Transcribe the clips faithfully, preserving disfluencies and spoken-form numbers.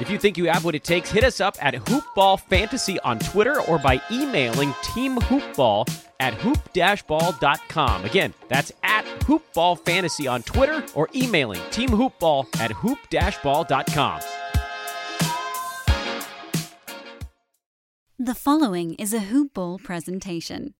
If you think you have what it takes, hit us up at HoopBallFantasy on Twitter or by emailing TeamHoopBall at hoop dash ball dot com. Again, that's at HoopBallFantasy on Twitter or emailing TeamHoopBall at hoop dash ball dot com. The following is a HoopBall presentation.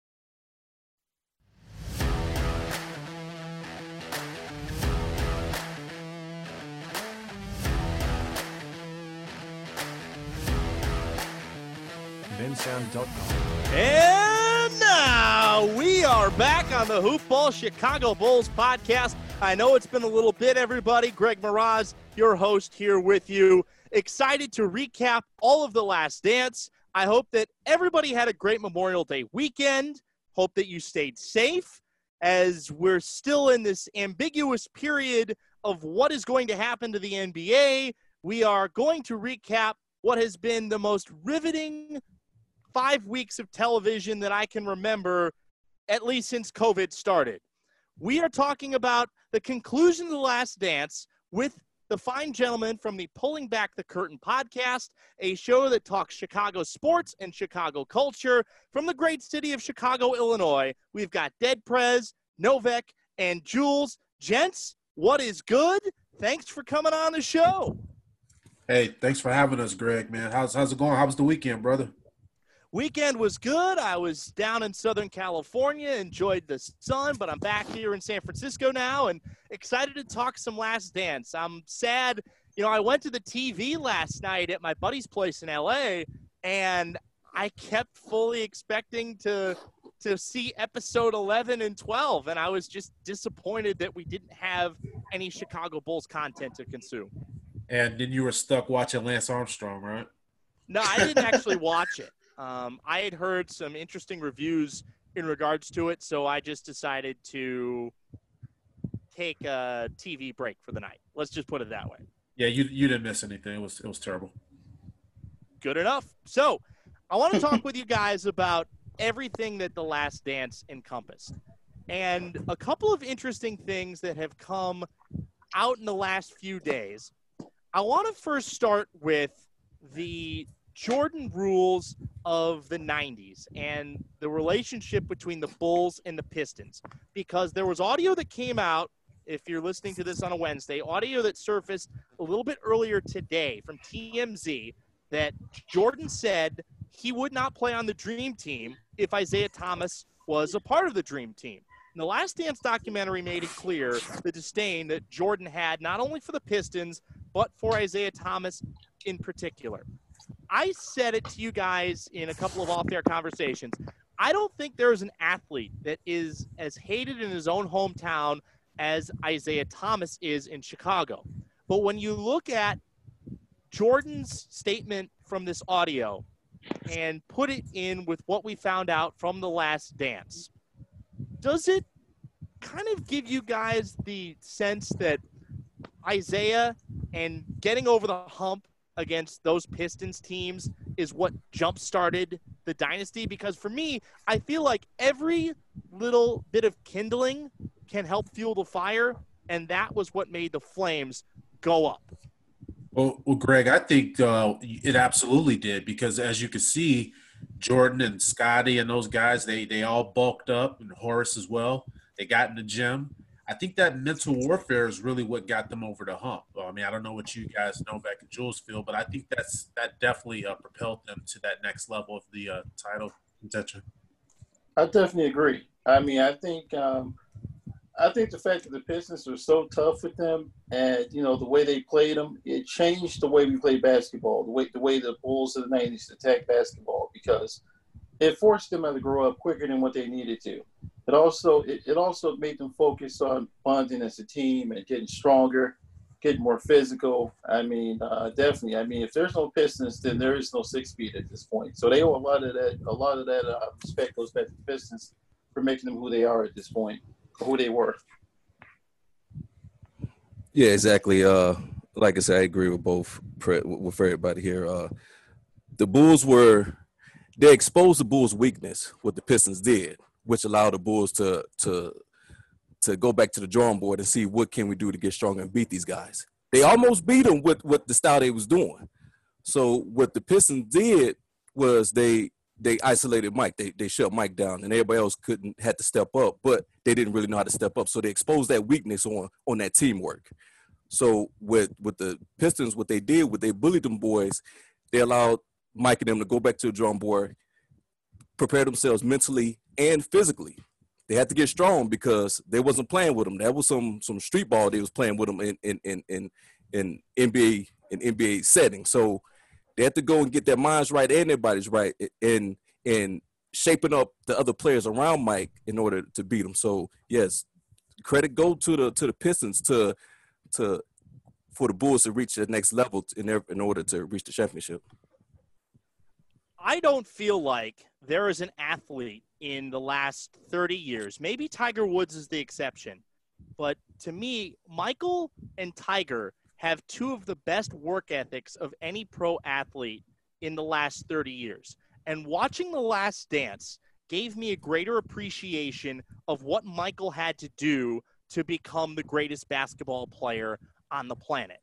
And now we are back on the HoopBall Chicago Bulls podcast. I know it's been a little bit, everybody. Greg Miraz, your host here with you. Excited to recap all of The Last Dance. I hope that everybody had a great Memorial Day weekend. Hope that you stayed safe as we're still in this ambiguous period of what is going to happen to the N B A. We are going to recap what has been the most riveting five weeks of television that I can remember, at least since COVID started. We are talking about the conclusion of The Last Dance with the fine gentleman from the Pulling Back the Curtain podcast, a show that talks Chicago sports and Chicago culture. From the great city of Chicago, Illinois, we've got Dead Prez, Novek, and Jules. Gents, what is good? Thanks for coming on the show. Hey, thanks for having us, Greg, man. How's, how's it going? How was the weekend, brother? Weekend was good. I was down in Southern California, enjoyed the sun, but I'm back here in San Francisco now and excited to talk some Last Dance. I'm sad. You know, I went to the T V last night at my buddy's place in L A, and I kept fully expecting to to see episode eleven and twelve, and I was just disappointed that we didn't have any Chicago Bulls content to consume. And then you were stuck watching Lance Armstrong, right? No, I didn't actually watch it. Um, I had heard some interesting reviews in regards to it, so I just decided to take a T V break for the night. Let's just put it that way. Yeah, you you didn't miss anything. It was it was terrible. Good enough. So I want to talk with you guys about everything that The Last Dance encompassed. And a couple of interesting things that have come out in the last few days. I want to first start with the Jordan rules of the nineties and the relationship between the Bulls and the Pistons, because there was audio that came out, if you're listening to this on a Wednesday, audio that surfaced a little bit earlier today from T M Z that Jordan said he would not play on the Dream Team if Isaiah Thomas was a part of the Dream Team. And The Last Dance documentary made it clear the disdain that Jordan had not only for the Pistons, but for Isaiah Thomas in particular. I said it to you guys in a couple of off-air conversations. I don't think there is an athlete that is as hated in his own hometown as Isaiah Thomas is in Chicago. But when you look at Jordan's statement from this audio and put it in with what we found out from The Last Dance, does it kind of give you guys the sense that Isaiah and getting over the hump against those Pistons teams is what jump-started the dynasty? Because for me, I feel like every little bit of kindling can help fuel the fire, and that was what made the flames go up. Well, well Greg, I think uh, it absolutely did, because as you can see, Jordan and Scottie and those guys, they, they all bulked up, and Horace as well. They got in the gym. I think that mental warfare is really what got them over the hump. I mean, I don't know what you guys know back in Jules' field, but I think that's that definitely uh, propelled them to that next level of the uh, title contention. I definitely agree. I mean, I think um, I think the fact that the Pistons were so tough with them, and you know the way they played them, it changed the way we played basketball. The way the way the Bulls of the nineties attacked basketball, because it forced them to grow up quicker than what they needed to. It also it, it also made them focus on bonding as a team and getting stronger, getting more physical. I mean, uh, definitely. I mean, if there's no Pistons, then there is no six feet at this point. So they owe a lot of that. A lot of that uh, respect goes back to the Pistons for making them who they are at this point. Who they were. Yeah, exactly. Uh, like I said, I agree with both with everybody here. Uh, the Bulls were they exposed the Bulls' weakness, what the Pistons did, which allowed the Bulls to to to go back to the drawing board and see what can we do to get stronger and beat these guys. They almost beat them with with the style they was doing. So what the Pistons did was they. They isolated Mike. They they shut Mike down, and everybody else couldn't had to step up. But they didn't really know how to step up, so they exposed that weakness on on that teamwork. So with with the Pistons, what they did, what they bullied them boys, they allowed Mike and them to go back to the drawing board, prepare themselves mentally and physically. They had to get strong because they wasn't playing with them. That was some some street ball they was playing with them in in in in, in N B A in N B A setting. So. They had to go and get their minds right and their bodies right in, in shaping up the other players around Mike in order to beat them. So, yes, credit go to the to the Pistons to to for the Bulls to reach the next level in their, in order to reach the championship. I don't feel like there is an athlete in the last thirty years. Maybe Tiger Woods is the exception. But to me, Michael and Tiger – have two of the best work ethics of any pro athlete in the last thirty years. And watching The Last Dance gave me a greater appreciation of what Michael had to do to become the greatest basketball player on the planet.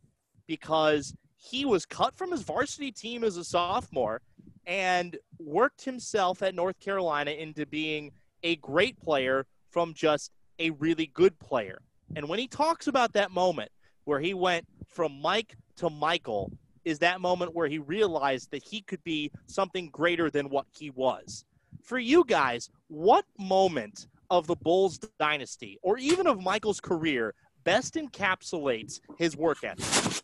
Because he was cut from his varsity team as a sophomore and worked himself at North Carolina into being a great player from just a really good player. And when he talks about that moment, where he went from Mike to Michael, is that moment where he realized that he could be something greater than what he was. For you guys, what moment of the Bulls dynasty, or even of Michael's career, best encapsulates his work ethic?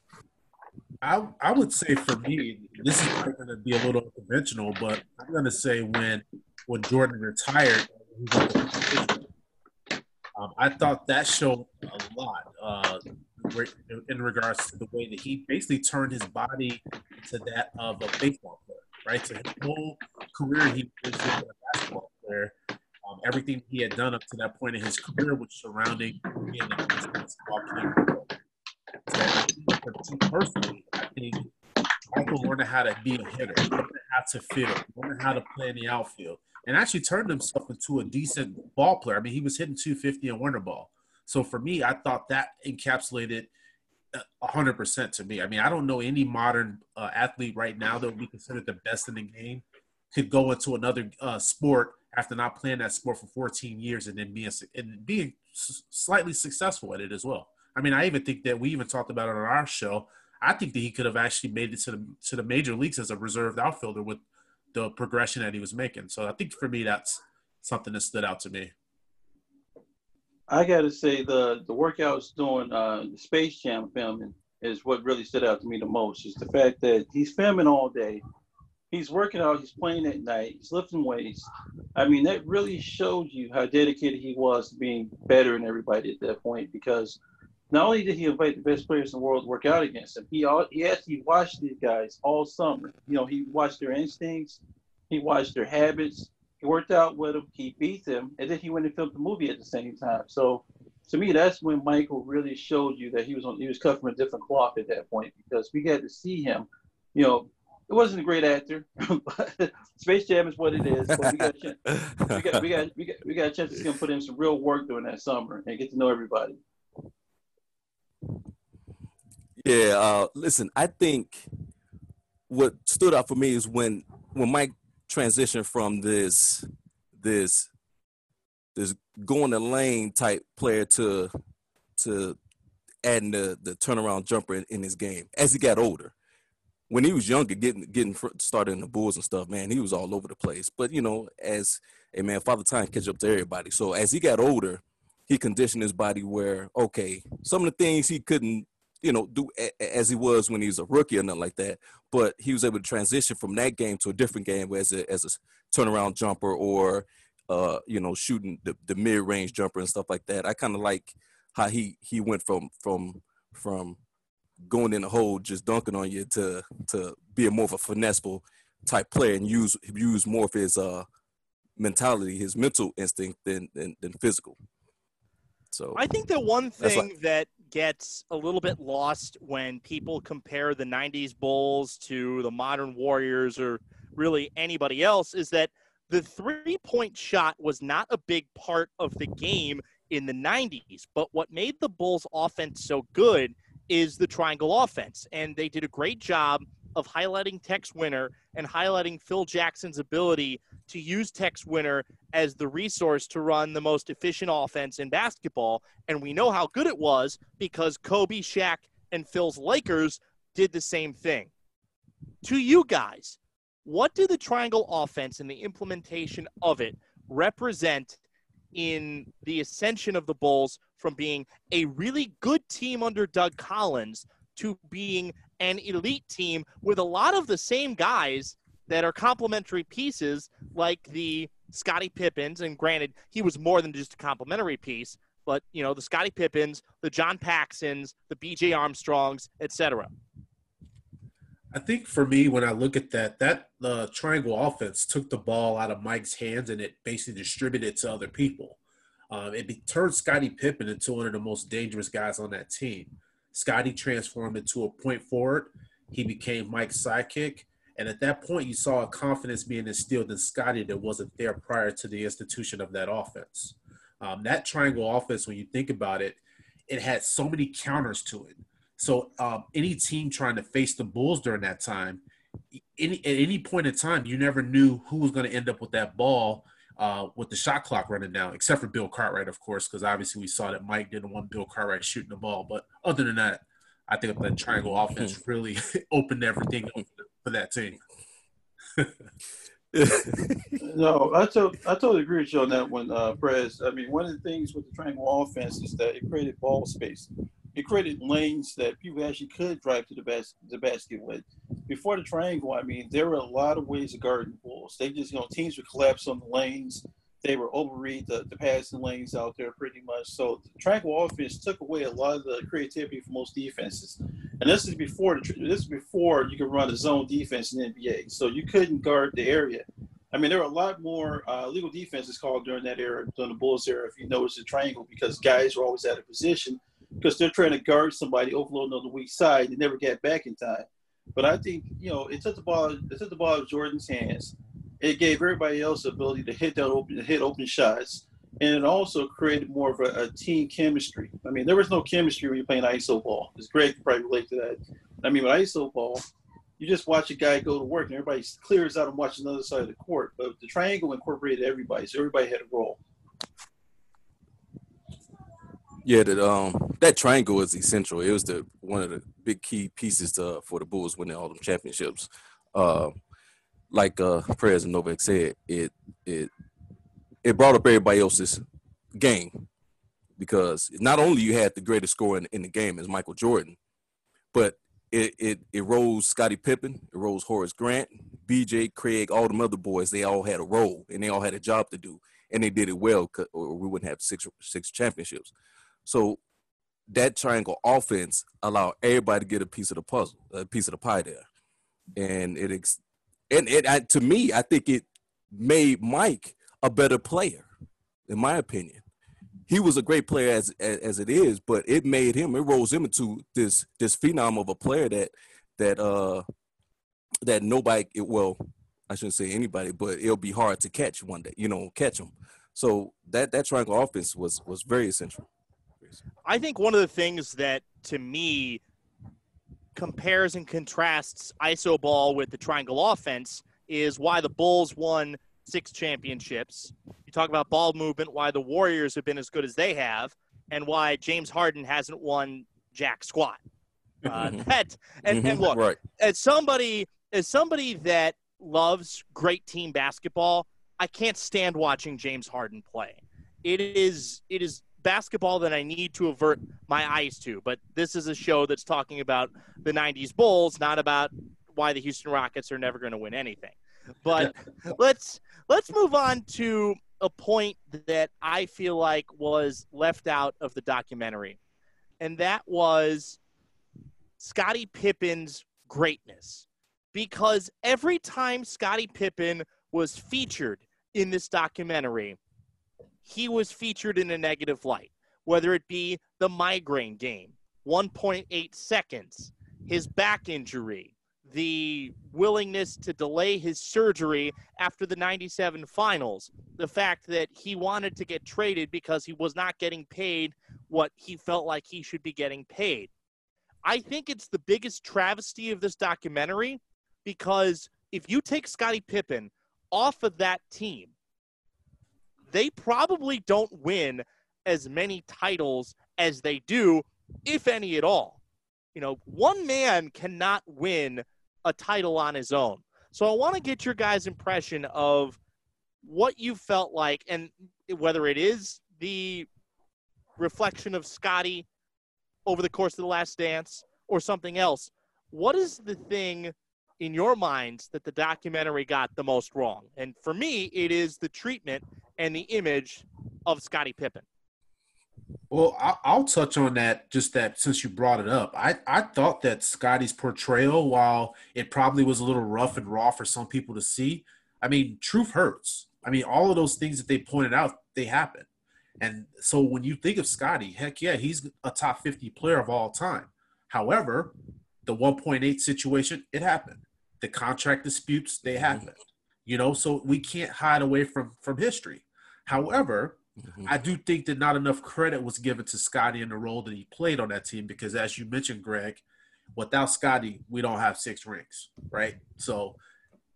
I, I would say for me, this is going to be a little unconventional, but I'm going to say when when Jordan retired, he went to um, I thought that showed a lot. Uh, in regards to the way that he basically turned his body to that of a baseball player, right? So his whole career, he was a basketball player. Um, everything he had done up to that point in his career was surrounding being a basketball player. So I think for me personally, I think Michael learning how to be a hitter, learning how to field, learning how to play in the outfield, and actually turned himself into a decent ball player. I mean, he was hitting two fifty in winter ball. So for me, I thought that encapsulated one hundred percent to me. I mean, I don't know any modern uh, athlete right now that would be considered the best in the game could go into another uh, sport after not playing that sport for fourteen years and then being and being slightly successful at it as well. I mean, I even think that we even talked about it on our show. I think that he could have actually made it to the to the major leagues as a reserve outfielder with the progression that he was making. So I think for me, that's something that stood out to me. I got to say the, the workouts doing uh, the Space Jam filming is what really stood out to me the most, is the fact that he's filming all day. He's working out, he's playing at night, he's lifting weights. I mean, that really showed you how dedicated he was to being better than everybody at that point, because not only did he invite the best players in the world to work out against him, he, all, he actually watched these guys all summer. You know, he watched their instincts, he watched their habits. He worked out with him, he beat him, and then he went and filmed the movie at the same time. So, to me, that's when Michael really showed you that he was on, he was cut from a different cloth at that point, because we got to see him. You know, it wasn't a great actor, but Space Jam is what it is. But we got a chance, we got, we got, we got, we got a chance to see him put in some real work during that summer and get to know everybody. Yeah, uh, listen, I think what stood out for me is when when Mike transition from this this this going the lane type player to to adding the, the turnaround jumper in, in his game as he got older. When he was younger, getting getting started in the Bulls and stuff, man, he was all over the place. But you know, as a hey man, Father Time catch up to everybody. So as he got older, he conditioned his body where, okay, some of the things he couldn't, you know, do a- as he was when he was a rookie or nothing like that, but he was able to transition from that game to a different game as a, as a turnaround jumper or, uh, you know, shooting the, the mid-range jumper and stuff like that. I kind of like how he, he went from, from, from going in the hole, just dunking on you to, to being more of a finesseful type player and use, use more of his, uh, mentality, his mental instinct than, than, than physical. So I think the one thing like, that gets a little bit lost when people compare the nineties Bulls to the modern Warriors or really anybody else is that the three-point shot was not a big part of the game in the nineties. But what made the Bulls offense so good is the triangle offense. And they did a great job of highlighting Tex Winter and highlighting Phil Jackson's ability to use Tex Winter as the resource to run the most efficient offense in basketball. And we know how good it was because Kobe, Shaq, and Phil's Lakers did the same thing. To you guys, what do the triangle offense and the implementation of it represent in the ascension of the Bulls from being a really good team under Doug Collins to being an elite team with a lot of the same guys that are complementary pieces like the Scottie Pippins? And granted, he was more than just a complementary piece, but, you know, the Scottie Pippins, the John Paxsons, the B J Armstrongs, et cetera. I think for me, when I look at that, that uh, triangle offense took the ball out of Mike's hands and it basically distributed it to other people. Um, it be- turned Scottie Pippen into one of the most dangerous guys on that team. Scottie transformed into a point forward. He became Mike's sidekick. And at that point, you saw a confidence being instilled in Scottie that wasn't there prior to the institution of that offense. Um, that triangle offense, when you think about it, it had so many counters to it. So um, any team trying to face the Bulls during that time, any, at any point in time, you never knew who was going to end up with that ball uh, with the shot clock running down, except for Bill Cartwright, of course, because obviously we saw that Mike didn't want Bill Cartwright shooting the ball. But other than that, I think that triangle offense really opened everything up for that team. No, I, to, I totally agree with you on that one, uh, Prez. I mean, one of the things with the triangle offense is that it created ball space. It created lanes that people actually could drive to the, bas- the basket with. Before the triangle, I mean, there were a lot of ways to guard the Bulls. They just, you know, teams would collapse on the lanes. They were overread the, the passing lanes out there pretty much. So the triangle offense took away a lot of the creativity from most defenses. And this is before the, this is before you could run a zone defense in the N B A. So you couldn't guard the area. I mean, there were a lot more uh, legal defenses called during that era, during the Bulls era, if you notice the triangle, because guys were always out of position because they're trying to guard somebody overloading on the weak side. They never got back in time. But I think, you know, it took the ball, it took the ball out of Jordan's hands. It gave everybody else the ability to hit that open, to hit open shots, and it also created more of a, a team chemistry. I mean, there was no chemistry when you're playing I S O ball. It's great to probably relate to that. I mean, with I S O ball, you just watch a guy go to work, and everybody clears out and watches another side of the court. But the triangle incorporated everybody, so everybody had a role. Yeah, that um that triangle is essential. It was the one of the big key pieces to, for the Bulls winning all them championships. Uh, Like uh, Prez and Novek said, it it it brought up everybody else's game because not only you had the greatest scorer in, in the game as Michael Jordan, but it it, it rose Scottie Pippen, it rose Horace Grant, B J, Craig, all them other boys. They all had a role and they all had a job to do, and they did it well, or we wouldn't have six six championships. So that triangle offense allowed everybody to get a piece of the puzzle, a piece of the pie there, and it. Ex- And it, I, to me, I think it made Mike a better player, in my opinion. He was a great player as as, as it is, but it made him, it rose him into this this phenom of a player that that uh that nobody, it, well, I shouldn't say anybody, but it'll be hard to catch one day, you know, catch him. So that that triangle offense was was very essential. I think one of the things that to me compares and contrasts I S O ball with the triangle offense is why the Bulls won six championships. You talk about ball movement, why the Warriors have been as good as they have, and why James Harden hasn't won jack squat. Uh, that and, and look, right. as somebody as somebody that loves great team basketball, I can't stand watching James Harden play. It is it is basketball that I need to avert my eyes to. But this is a show that's talking about the nineties Bulls, not about why the Houston Rockets are never going to win anything. But let's let's move on to a point that I feel like was left out of the documentary, and that was Scottie Pippen's greatness. Because every time Scottie Pippen was featured in this documentary, he was featured in a negative light, whether it be the migraine game, one point eight seconds, his back injury, the willingness to delay his surgery after the ninety-seven finals, the fact that he wanted to get traded because he was not getting paid what he felt like he should be getting paid. I think it's the biggest travesty of this documentary, because if you take Scottie Pippen off of that team, they probably don't win as many titles as they do, if any at all. You know, one man cannot win a title on his own. So I want to get your guys' impression of what you felt like, and whether it is the reflection of Scottie over the course of The Last Dance or something else. What is the thing in your minds that the documentary got the most wrong? And for me, it is the treatment and the image of Scottie Pippen. Well, I'll touch on that, just that since you brought it up. I, I thought that Scottie's portrayal, while it probably was a little rough and raw for some people to see, I mean, truth hurts. I mean, all of those things that they pointed out, they happened. And so when you think of Scottie, heck yeah, he's a top fifty player of all time. However, the one point eight situation, it happened. The contract disputes, they happened. You know, so we can't hide away from, from history. However, mm-hmm. I do think that not enough credit was given to Scottie in the role that he played on that team, because as you mentioned, Greg, without Scottie, we don't have six rings, right? So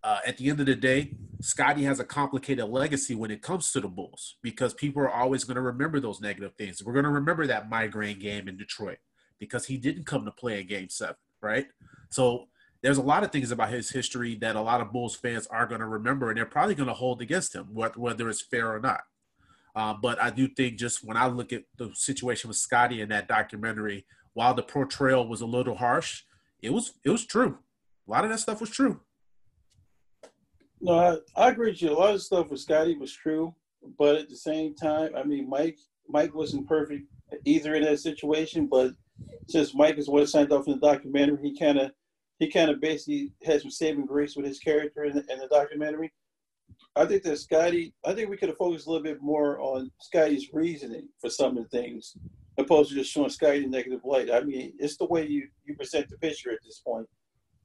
uh, at the end of the day, Scottie has a complicated legacy when it comes to the Bulls, because people are always going to remember those negative things. We're going to remember that migraine game in Detroit because he didn't come to play in game seven, right? So there's a lot of things about his history that a lot of Bulls fans are going to remember, and they're probably going to hold against him, whether it's fair or not. Uh, but I do think, just when I look at the situation with Scottie in that documentary, while the portrayal was a little harsh, it was it was true. A lot of that stuff was true. No, I, I agree with you. A lot of stuff with Scottie was true, but at the same time, I mean, Mike Mike wasn't perfect either in that situation. But since Mike is what signed off in the documentary, he kind of he kind of basically had some saving grace with his character in the, in the documentary. I think that Scottie, I think we could have focused a little bit more on Scottie's reasoning for some of the things, opposed to just showing Scottie in negative light. I mean, it's the way you, you present the picture at this point.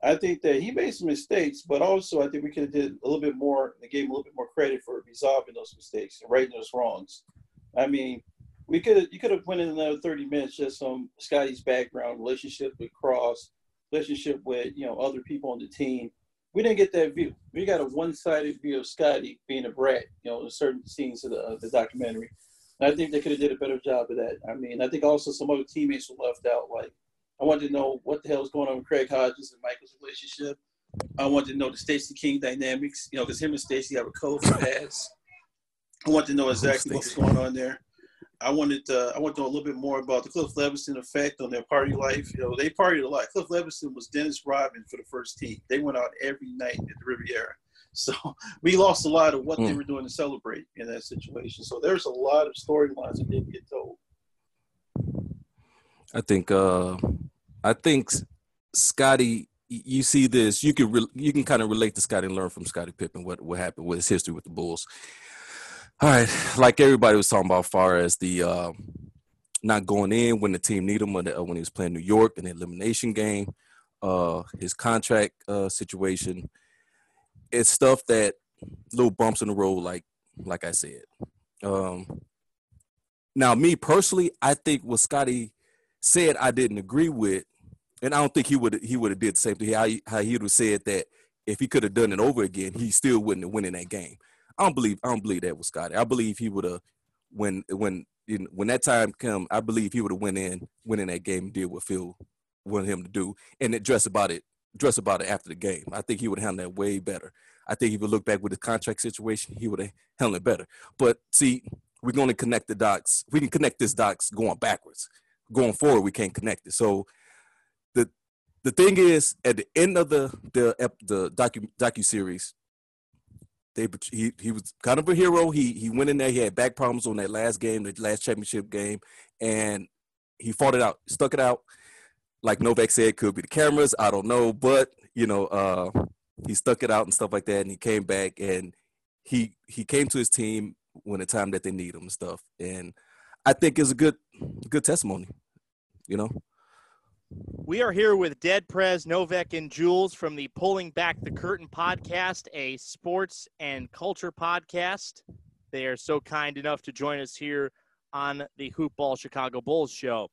I think that he made some mistakes, but also I think we could have did a little bit more, and gave him a little bit more credit for resolving those mistakes and righting those wrongs. I mean, we could have, you could have went in another thirty minutes just on Scottie's background, relationship with Krause, relationship with, you know, other people on the team. We didn't get that view. We got a one-sided view of Scottie being a brat, you know, in certain scenes of the, of the documentary. And I think they could have did a better job of that. I mean, I think also some other teammates were left out. Like, I wanted to know what the hell was going on with Craig Hodges and Michael's relationship. I wanted to know the Stacey King dynamics, you know, because him and Stacey have a code for pads. I wanted to know exactly what was going on there. I wanted to, I wanted to know a little bit more about the Cliff Levingston effect on their party life. You know, they partied a lot. Cliff Levingston was Dennis Rodman for the first team. They went out every night at the Riviera. So we lost a lot of what mm. they were doing to celebrate in that situation. So there's a lot of storylines that didn't get told. I think, uh, I think Scottie, you see this, you can, re- you can kind of relate to Scottie and learn from Scottie Pippen what, what happened with his history with the Bulls. All right, like everybody was talking about, as far as the uh, not going in when the team needed him, when, the, uh, when he was playing New York in the elimination game, uh, his contract uh, situation. It's stuff that little bumps in the road, like like I said. Um, now, me personally, I think what Scottie said I didn't agree with, and I don't think he would he would have did the same thing. How, how he would have said that if he could have done it over again, he still wouldn't have won in that game. I don't believe I don't believe that was Scottie. I believe he would have, when when you know, when that time come, I believe he would have went in went in that game and did what Phil wanted him to do, and address about it address about it after the game. I think he would have handled that way better. I think if you look back with the contract situation, he would have handled it better. But see, we're going to connect the dots. We can connect this dots going backwards. Going forward, we can't connect it. So the the thing is, at the end of the the the docu docuseries, they he he was kind of a hero. He he went in there. He had back problems on that last game, the last championship game, and he fought it out, stuck it out. Like Novek said, could be the cameras. I don't know, but you know, uh, he stuck it out and stuff like that. And he came back, and he he came to his team when the time that they need him and stuff. And I think it's a good good testimony, you know. We are here with Dead Prez, Novek, and Jules from the Pulling Back the Curtain podcast, a sports and culture podcast. They are so kind enough to join us here on the HoopBall Chicago Bulls show.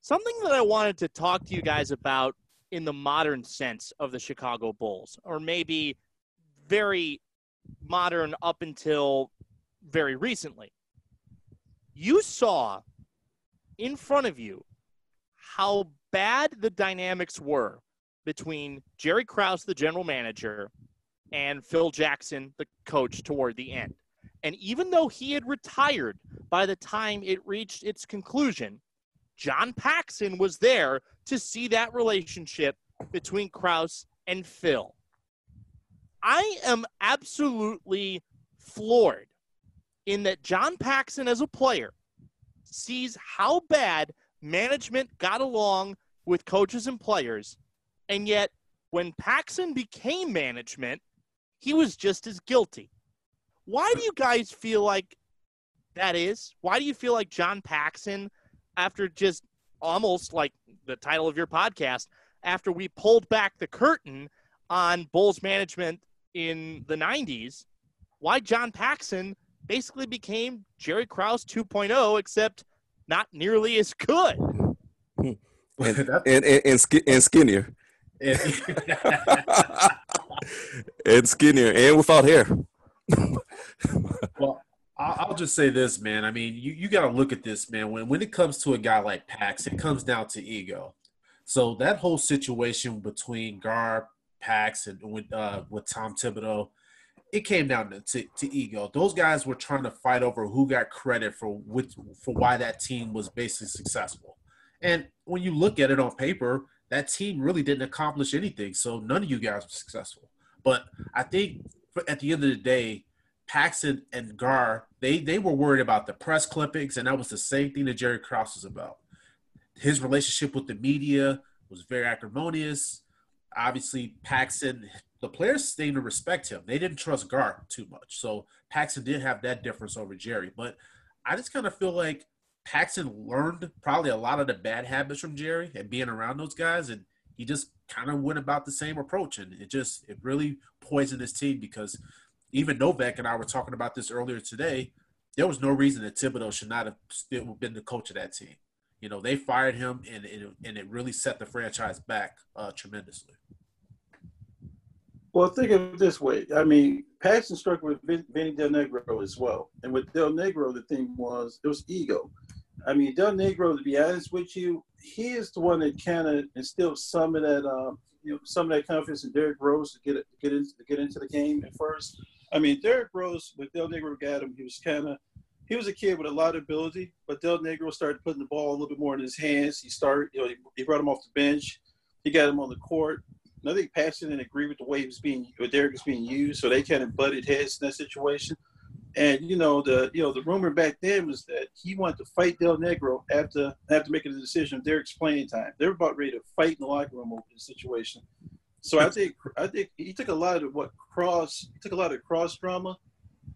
Something that I wanted to talk to you guys about in the modern sense of the Chicago Bulls, or maybe very modern up until very recently. You saw in front of you how bad the dynamics were between Jerry Krause, the general manager, and Phil Jackson, the coach, toward the end. And even though he had retired by the time it reached its conclusion, John Paxson was there to see that relationship between Krause and Phil. I am absolutely floored in that John Paxson as a player sees how bad management got along with coaches and players. And yet when Paxson became management, he was just as guilty. Why do you guys feel like that is? Why do you feel like John Paxson, after just almost like the title of your podcast, after we pulled back the curtain on Bulls management in the nineties, why John Paxson basically became Jerry Krause two point oh, except not nearly as good. And, and, and, and, sk and skinnier. and skinnier, and without hair. Well, I'll just say this, man. I mean, you, you got to look at this, man. When when it comes to a guy like Pax, it comes down to ego. So that whole situation between Gar, Pax, and with, uh, with Tom Thibodeau, it came down to, to, to ego. Those guys were trying to fight over who got credit for which, for why that team was basically successful. And when you look at it on paper, that team really didn't accomplish anything. So none of you guys were successful. But I think for, at the end of the day, Paxson and Gar, they, they were worried about the press clippings, and that was the same thing that Jerry Krause was about. His relationship with the media was very acrimonious. Obviously, Paxson, the players seemed to respect him. They didn't trust Gar too much. So Paxson did have that difference over Jerry. But I just kind of feel like Paxson learned probably a lot of the bad habits from Jerry and being around those guys, and he just kind of went about the same approach. And it just it really poisoned his team because – even Novek and I were talking about this earlier today. There was no reason that Thibodeau should not have still been the coach of that team. You know, they fired him, and, and, and it really set the franchise back uh, tremendously. Well, think of it this way. I mean, Paxson struck with Vin, Vinny Del Negro as well. And with Del Negro, the thing was, it was ego. I mean, Del Negro, to be honest with you, he is the one that kind of instilled some of that um, – you know, some of that confidence in Derrick Rose to get get into get into the game at first. I mean, Derrick Rose, when Del Negro got him, he was kind of he was a kid with a lot of ability, but Del Negro started putting the ball a little bit more in his hands. He started, you know, he, he brought him off the bench, he got him on the court. And I think Paxson didn't agree with the way he was being, with Derrick was being used, so they kind of butted heads in that situation. And you know the you know the rumor back then was that he wanted to fight Del Negro after after making the decision of Derrick's playing time. They were about ready to fight in the locker room over the situation. So I think I think he took a lot of what Krause he took a lot of Krause drama,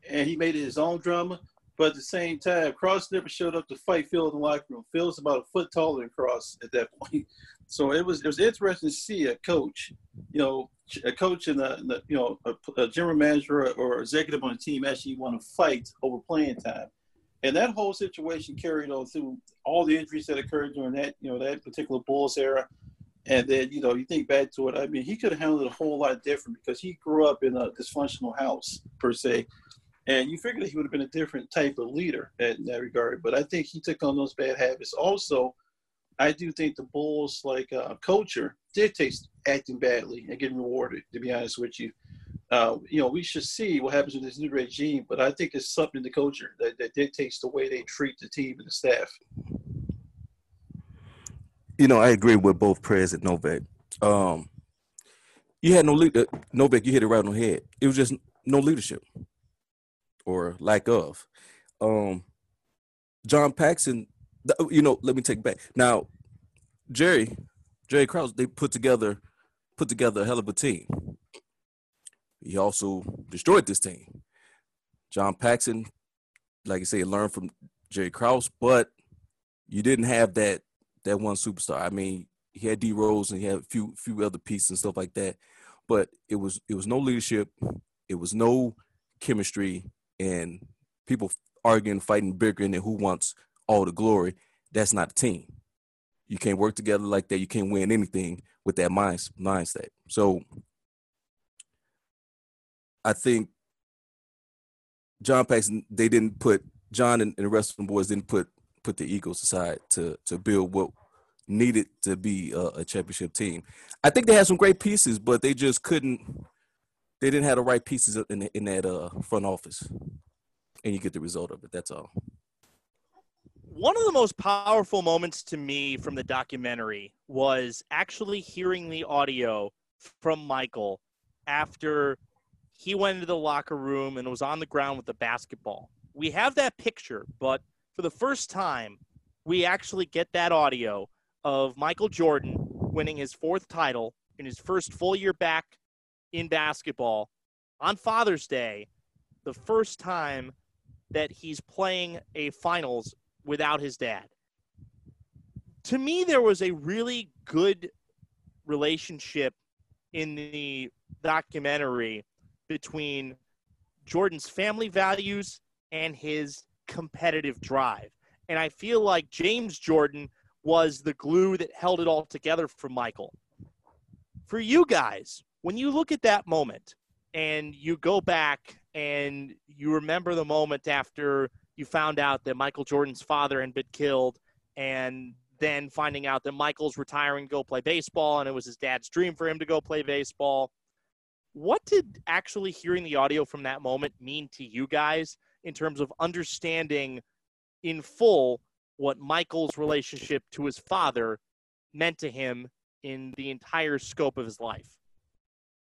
and he made it his own drama. But at the same time, Krause never showed up to fight Phil in the locker room. Phil's about a foot taller than Krause at that point. So it was it was interesting to see a coach, you know, a coach and a, and a you know a, a general manager or, or executive on a team actually want to fight over playing time, and that whole situation carried on through all the injuries that occurred during that you know that particular Bulls era, and then you know you think back to it. I mean, he could have handled it a whole lot different because he grew up in a dysfunctional house per se. And you figured he would have been a different type of leader in that regard. But I think he took on those bad habits. Also, I do think the Bulls, like uh, culture, dictates acting badly and getting rewarded, to be honest with you. Uh, you know, we should see what happens with this new regime, but I think it's something in the culture that, that dictates the way they treat the team and the staff. You know, I agree with both Prez and Novek. Um, you had no leader, Novek, you hit it right on the head. It was just no leadership or lack of. Um, John Paxson, you know, let me take it back. Now, Jerry, Jerry Krause, they put together, put together a hell of a team. He also destroyed this team. John Paxson, like I say, learned from Jerry Krause, but you didn't have that that one superstar. I mean, he had D Rose and he had a few few other pieces and stuff like that, but it was it was no leadership, it was no chemistry, and people arguing, fighting, bickering, and who wants all the glory. That's not a team. You can't work together like that. You can't win anything with that mind mindset. So I think John Paxson, they didn't put – John and, and the rest of the boys didn't put put their egos aside to to build what needed to be a, a championship team. I think they had some great pieces, but they just couldn't – they didn't have the right pieces in, in that uh, front office. And you get the result of it. That's all. One of the most powerful moments to me from the documentary was actually hearing the audio from Michael after – he went into the locker room and was on the ground with the basketball. We have that picture, but for the first time, we actually get that audio of Michael Jordan winning his fourth title in his first full year back in basketball on Father's Day, the first time that he's playing a finals without his dad. To me, there was a really good relationship in the documentary between Jordan's family values and his competitive drive. And I feel like James Jordan was the glue that held it all together for Michael. For you guys, when you look at that moment and you go back and you remember the moment after you found out that Michael Jordan's father had been killed, and then finding out that Michael's retiring to go play baseball and it was his dad's dream for him to go play baseball, what did actually hearing the audio from that moment mean to you guys in terms of understanding in full what Michael's relationship to his father meant to him in the entire scope of his life?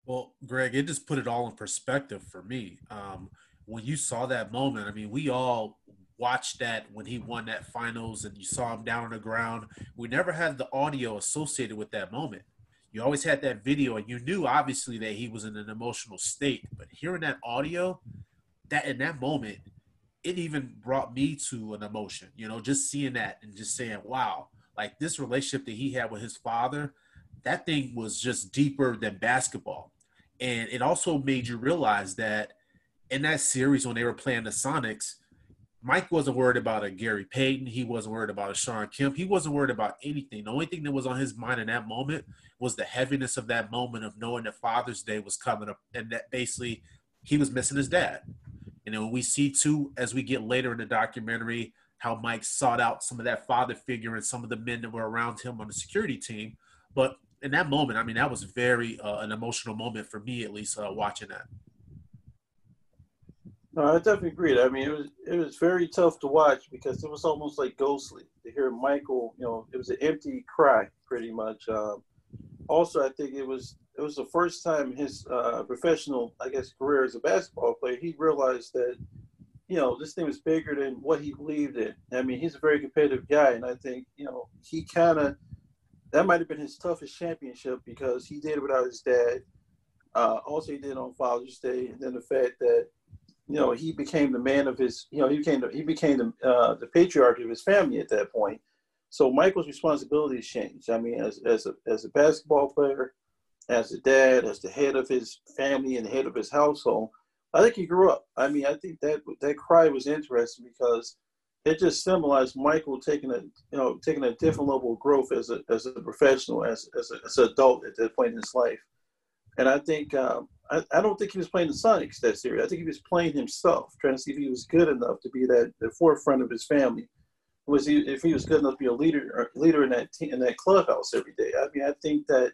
Well, Greg, it just put it all in perspective for me. Um, when you saw that moment, I mean, we all watched that when he won that finals and you saw him down on the ground. We never had the audio associated with that moment. You always had that video, and you knew obviously that he was in an emotional state. But hearing that audio, that in that moment, it even brought me to an emotion. You know, just seeing that and just saying, "Wow!" Like this relationship that he had with his father, that thing was just deeper than basketball. And it also made you realize that in that series when they were playing the Sonics, Mike wasn't worried about a Gary Payton. He wasn't worried about a Sean Kemp. He wasn't worried about anything. The only thing that was on his mind in that moment was the heaviness of that moment of knowing that Father's Day was coming up and that basically he was missing his dad. And then we see, too, as we get later in the documentary, how Mike sought out some of that father figure and some of the men that were around him on the security team. But in that moment, I mean, that was very uh, an emotional moment for me, at least, uh, watching that. No, I definitely agree. I mean, it was it was very tough to watch because it was almost like ghostly to hear Michael. You know, it was an empty cry, pretty much. Um, also, I think it was it was the first time his uh, professional, I guess, career as a basketball player, he realized that, you know, this thing was bigger than what he believed in. I mean, he's a very competitive guy, and I think, you know, he kind of that might have been his toughest championship because he did it without his dad. Uh, also, he did it on Father's Day, and then the fact that, you know, he became the man of his, you know, he became the, he became the, uh, the patriarch of his family at that point. So Michael's responsibilities changed. I mean, as as a, as a basketball player, as a dad, as the head of his family and the head of his household, I think he grew up. I mean, I think that that cry was interesting because it just symbolized Michael taking a, you know, taking a different level of growth as a as a professional, as as, a, as an adult at that point in his life. And I think, um, I, I don't think he was playing the Sonics that series. I think he was playing himself, trying to see if he was good enough to be that the forefront of his family. Was he if he was good enough to be a leader, leader in that team, in that clubhouse every day? I mean, I think that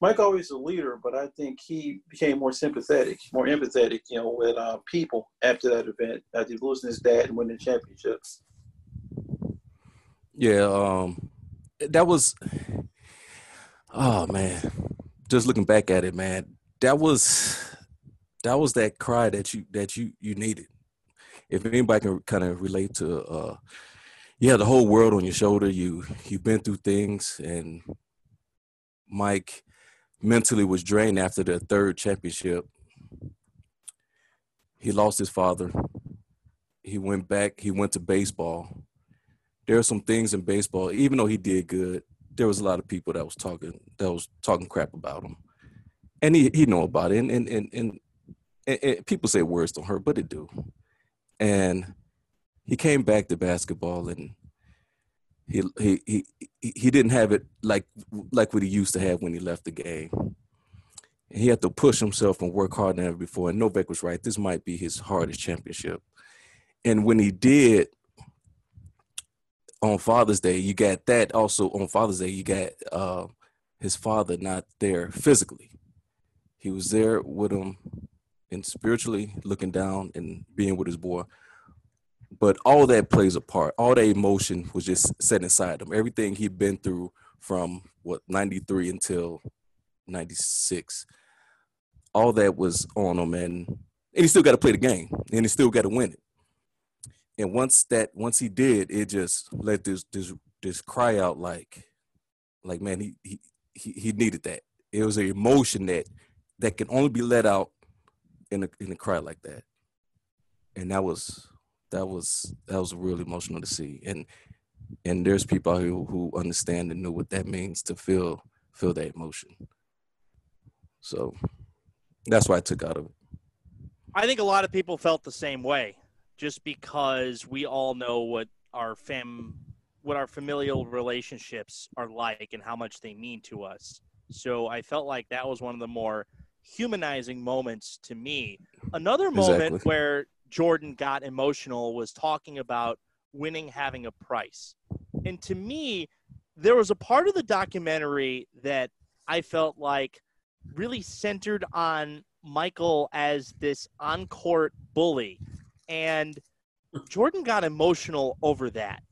Mike always a leader, but I think he became more sympathetic, more empathetic, you know, with uh, people after that event, after losing his dad and winning championships. Yeah, um, that was – oh, man. Just looking back at it, man, that was that was that cry that you that you, you needed. If anybody can kind of relate to uh, – you have the whole world on your shoulder. You, you've been through things, and Mike mentally was drained after their third championship. He lost his father. He went back. He went to baseball. There are some things in baseball, even though he did good, there was a lot of people that was talking that was talking crap about him. And he, he know about it. And, and, and, and, and, and people say words don't hurt, but it do. And he came back to basketball, and he he he he didn't have it like like what he used to have when he left the game. And he had to push himself and work harder than ever before. And Novek was right. This might be his hardest championship. And when he did on Father's Day, you got that. Also on Father's Day, you got uh, his father not there physically. He was there with him and spiritually looking down and being with his boy. But all that plays a part. All that emotion was just set inside him. Everything he'd been through from, what, ninety-three until ninety-six, all that was on him. And, and he still got to play the game, and he still got to win it. And once that, once he did, it just let this this this cry out like, like man, he he he, he needed that. It was an emotion that that can only be let out in a in a cry like that. And that was. That was that was really emotional to see, and and there's people out here who understand and know what that means to feel feel that emotion. So that's what I took out of it. I think a lot of people felt the same way, just because we all know what our fam, what our familial relationships are like, and how much they mean to us. So I felt like that was one of the more humanizing moments to me. Another moment exactly. where. Jordan got emotional was talking about winning having a price. And to me, there was a part of the documentary that I felt like really centered on Michael as this on-court bully. And Jordan got emotional over that.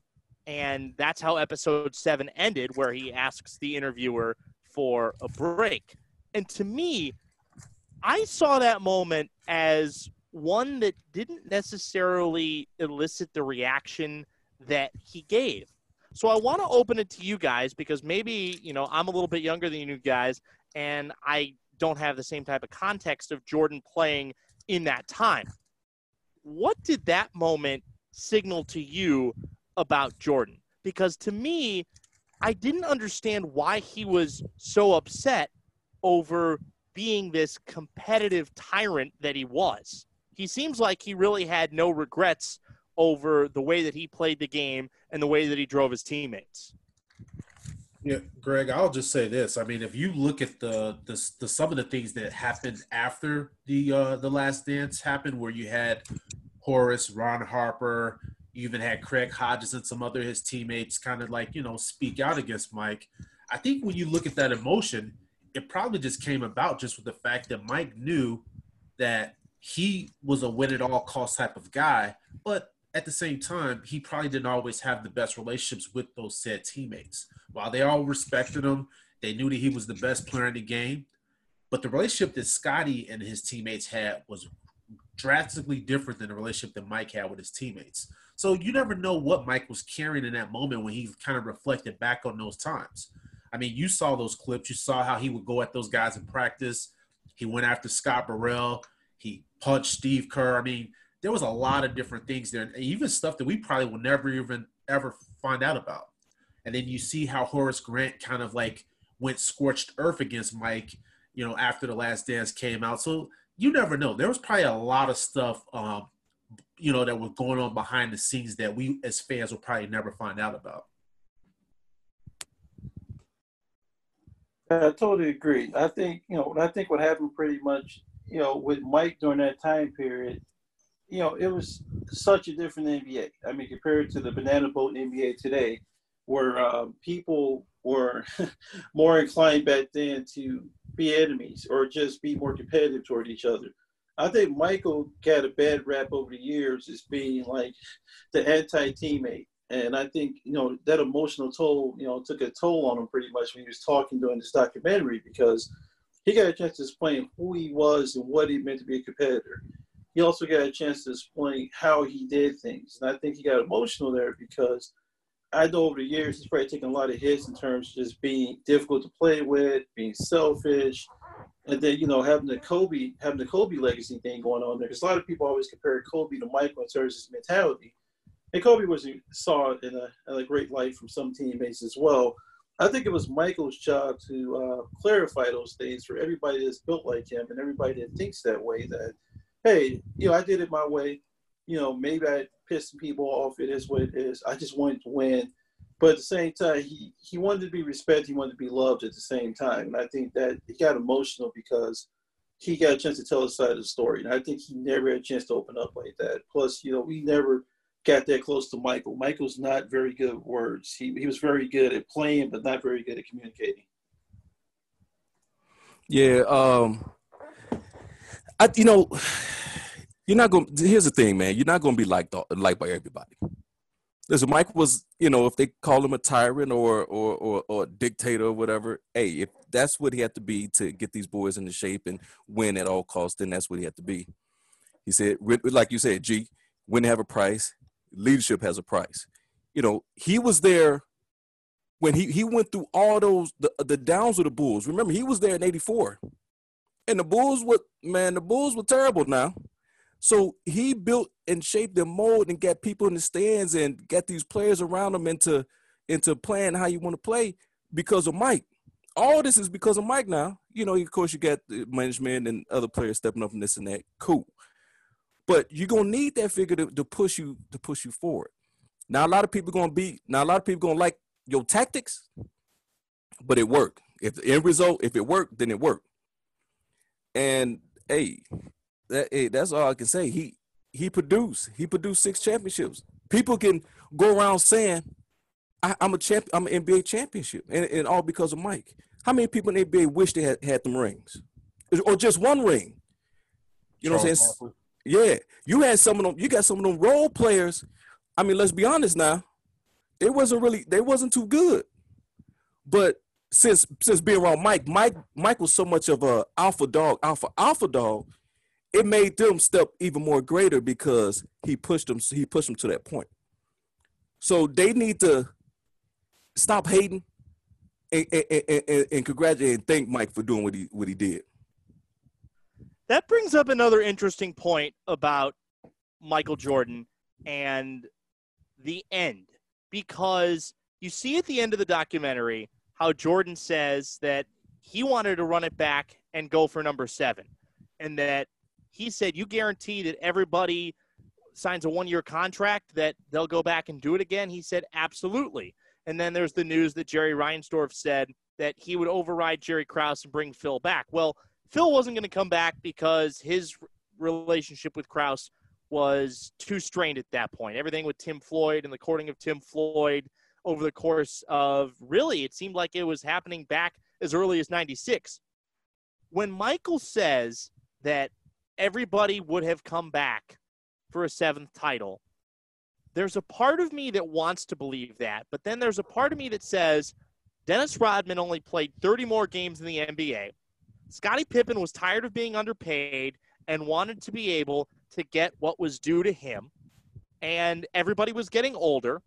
And that's how episode seven ended, where he asks the interviewer for a break. And to me, I saw that moment as one that didn't necessarily elicit the reaction that he gave. So I want to open it to you guys, because maybe, you know, I'm a little bit younger than you guys, and I don't have the same type of context of Jordan playing in that time. What did that moment signal to you about Jordan? Because to me, I didn't understand why he was so upset over being this competitive tyrant that he was. He seems like he really had no regrets over the way that he played the game and the way that he drove his teammates. Yeah, Greg, I'll just say this. I mean, if you look at the the, the some of the things that happened after the uh, the Last Dance happened, where you had Horace, Ron Harper, you even had Craig Hodges and some other his teammates kind of like, you know, speak out against Mike. I think when you look at that emotion, it probably just came about just with the fact that Mike knew that he was a win-at-all-cost type of guy, but at the same time, he probably didn't always have the best relationships with those said teammates. While they all respected him, they knew that he was the best player in the game, but the relationship that Scottie and his teammates had was drastically different than the relationship that Mike had with his teammates. So you never know what Mike was carrying in that moment when he kind of reflected back on those times. I mean, you saw those clips. You saw how he would go at those guys in practice. He went after Scott Burrell. He punched Steve Kerr. I mean, there was a lot of different things there, and even stuff that we probably will never even ever find out about. And then you see how Horace Grant kind of like went scorched earth against Mike, you know, after The Last Dance came out. So you never know. There was probably a lot of stuff, um, you know, that was going on behind the scenes that we as fans will probably never find out about. I totally agree. I think, you know, I think what happened pretty much, you know, with Mike during that time period, you know, it was such a different N B A. I mean, compared to the banana boat N B A today, where um, people were more inclined back then to be enemies or just be more competitive toward each other. I think Michael got a bad rap over the years as being like the anti-teammate. And I think, you know, that emotional toll, you know, took a toll on him pretty much when he was talking during this documentary, because he got a chance to explain who he was and what he meant to be a competitor. He also got a chance to explain how he did things. And I think he got emotional there because I know over the years he's probably taken a lot of hits in terms of just being difficult to play with, being selfish, and then, you know, having the Kobe, having the Kobe legacy thing going on there. Because a lot of people always compare Kobe to Michael in terms of his mentality. And Kobe was saw it in a, in a great light from some teammates as well. I think it was Michael's job to uh, clarify those things for everybody that's built like him and everybody that thinks that way, that, hey, you know, I did it my way. You know, maybe I pissed some people off. It is what it is. I just wanted to win. But at the same time, he, he wanted to be respected. He wanted to be loved at the same time. And I think that he got emotional because he got a chance to tell his side of the story. And I think he never had a chance to open up like that. Plus, you know, we never – got that close to Michael. Michael's not very good at words. He he was very good at playing, but not very good at communicating. Yeah, um, I you know, you're not going. Here's the thing, man. You're not going to be liked liked by everybody. Listen, Mike was, you know, if they call him a tyrant or or or, or a dictator or whatever, hey, if that's what he had to be to get these boys into shape and win at all costs, then that's what he had to be. He said, like you said, G, win have a price. Leadership has a price. You know, he was there when he, he went through all those, the, the downs of the Bulls. Remember, he was there in eighty-four. And the Bulls were, man, the Bulls were terrible now. So he built and shaped their mold and got people in the stands and got these players around them into, into playing how you want to play because of Mike. All this is because of Mike now. You know, of course, you got the management and other players stepping up and this and that. Cool. But you're gonna need that figure to, to push you to push you forward. Now a lot of people gonna be now a lot of people gonna like your tactics, but it worked. If the end result, if it worked, then it worked. And hey, that hey, that's all I can say. He he produced he produced six championships. People can go around saying, I, I'm a champ, I'm an N B A championship, and, and all because of Mike. How many people in the N B A wish they had, had them rings, or just one ring? You know Charles what I'm saying? Barkley. Yeah, you had some of them. You got some of them role players. I mean, let's be honest now. They wasn't really. They wasn't too good. But since since being around Mike, Mike Mike was so much of a alpha dog, alpha alpha dog. It made them step even more greater because he pushed them. He pushed them to that point. So they need to stop hating and and, and, and congratulate and thank Mike for doing what he what he did. That brings up another interesting point about Michael Jordan and the end, because you see at the end of the documentary how Jordan says that he wanted to run it back and go for number seven, and that he said, you guarantee that everybody signs a one-year contract that they'll go back and do it again? He said, absolutely. And then there's the news that Jerry Reinsdorf said that he would override Jerry Krause and bring Phil back. Well, Phil wasn't going to come back because his relationship with Krause was too strained at that point. Everything with Tim Floyd and the courting of Tim Floyd over the course of, really, it seemed like it was happening back as early as ninety-six. When Michael says that everybody would have come back for a seventh title, there's a part of me that wants to believe that, but then there's a part of me that says Dennis Rodman only played thirty more games in the N B A. Scottie Pippen was tired of being underpaid and wanted to be able to get what was due to him. And everybody was getting older.